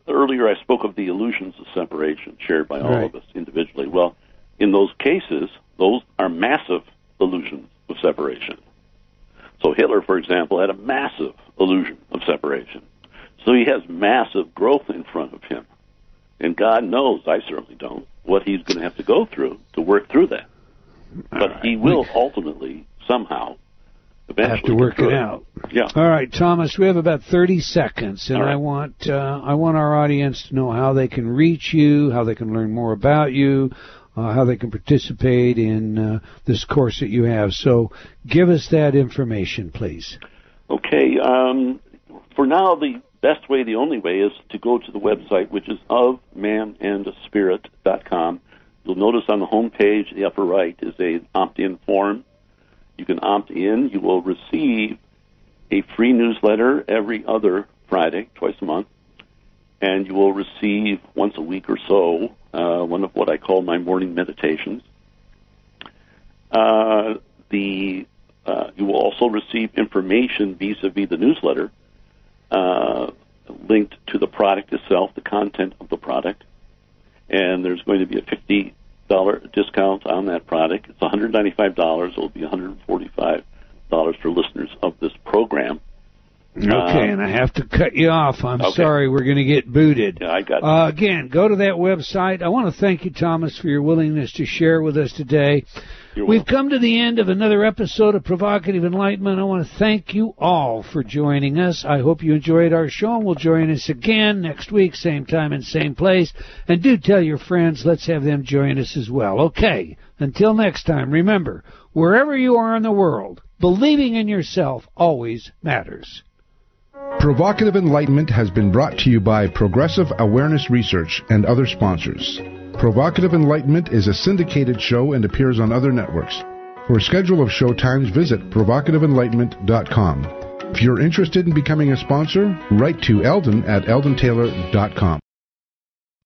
Earlier, I spoke of the illusions of separation shared by all right. of us individually. Well, in those cases, those are massive illusions of separation. So Hitler, for example, had a massive illusion of separation. So he has massive growth in front of him. And God knows, I certainly don't, what he's going to have to go through to work through that. All but right. he will ultimately, somehow, Eventually. Have to work it out. Yeah. All right, Thomas, we have about thirty seconds, and right. I want uh, I want our audience to know how they can reach you, how they can learn more about you, uh, how they can participate in uh, this course that you have. So give us that information, please. Okay. Um, for now, the best way, the only way, is to go to the website, which is of man and spirit dot com. You'll notice on the home page, the upper right, is an opt-in form. You can opt in. You will receive a free newsletter every other Friday, twice a month, and you will receive once a week or so uh, one of what I call my morning meditations. Uh, the uh, you will also receive information vis-a-vis the newsletter uh, linked to the product itself, the content of the product, and there's going to be a fifty dollar discount on that product. It's one hundred ninety-five dollars. It'll be one hundred forty-five dollars for listeners of this program. Okay, um, and I have to cut you off. I'm okay. sorry, we're going to get booted. Yeah, I got it. Uh, again, go to that website. I want to thank you, Thomas, for your willingness to share with us today. You're We've welcome. come to the end of another episode of Provocative Enlightenment. I want to thank you all for joining us. I hope you enjoyed our show and will join us again next week, same time and same place. And do tell your friends, let's have them join us as well. Okay, until next time, remember, wherever you are in the world, believing in yourself always matters. Provocative Enlightenment has been brought to you by Progressive Awareness Research and other sponsors. Provocative Enlightenment is a syndicated show and appears on other networks. For a schedule of show times, visit provocative enlightenment dot com. If you're interested in becoming a sponsor, write to Eldon at Eldon Taylor dot com.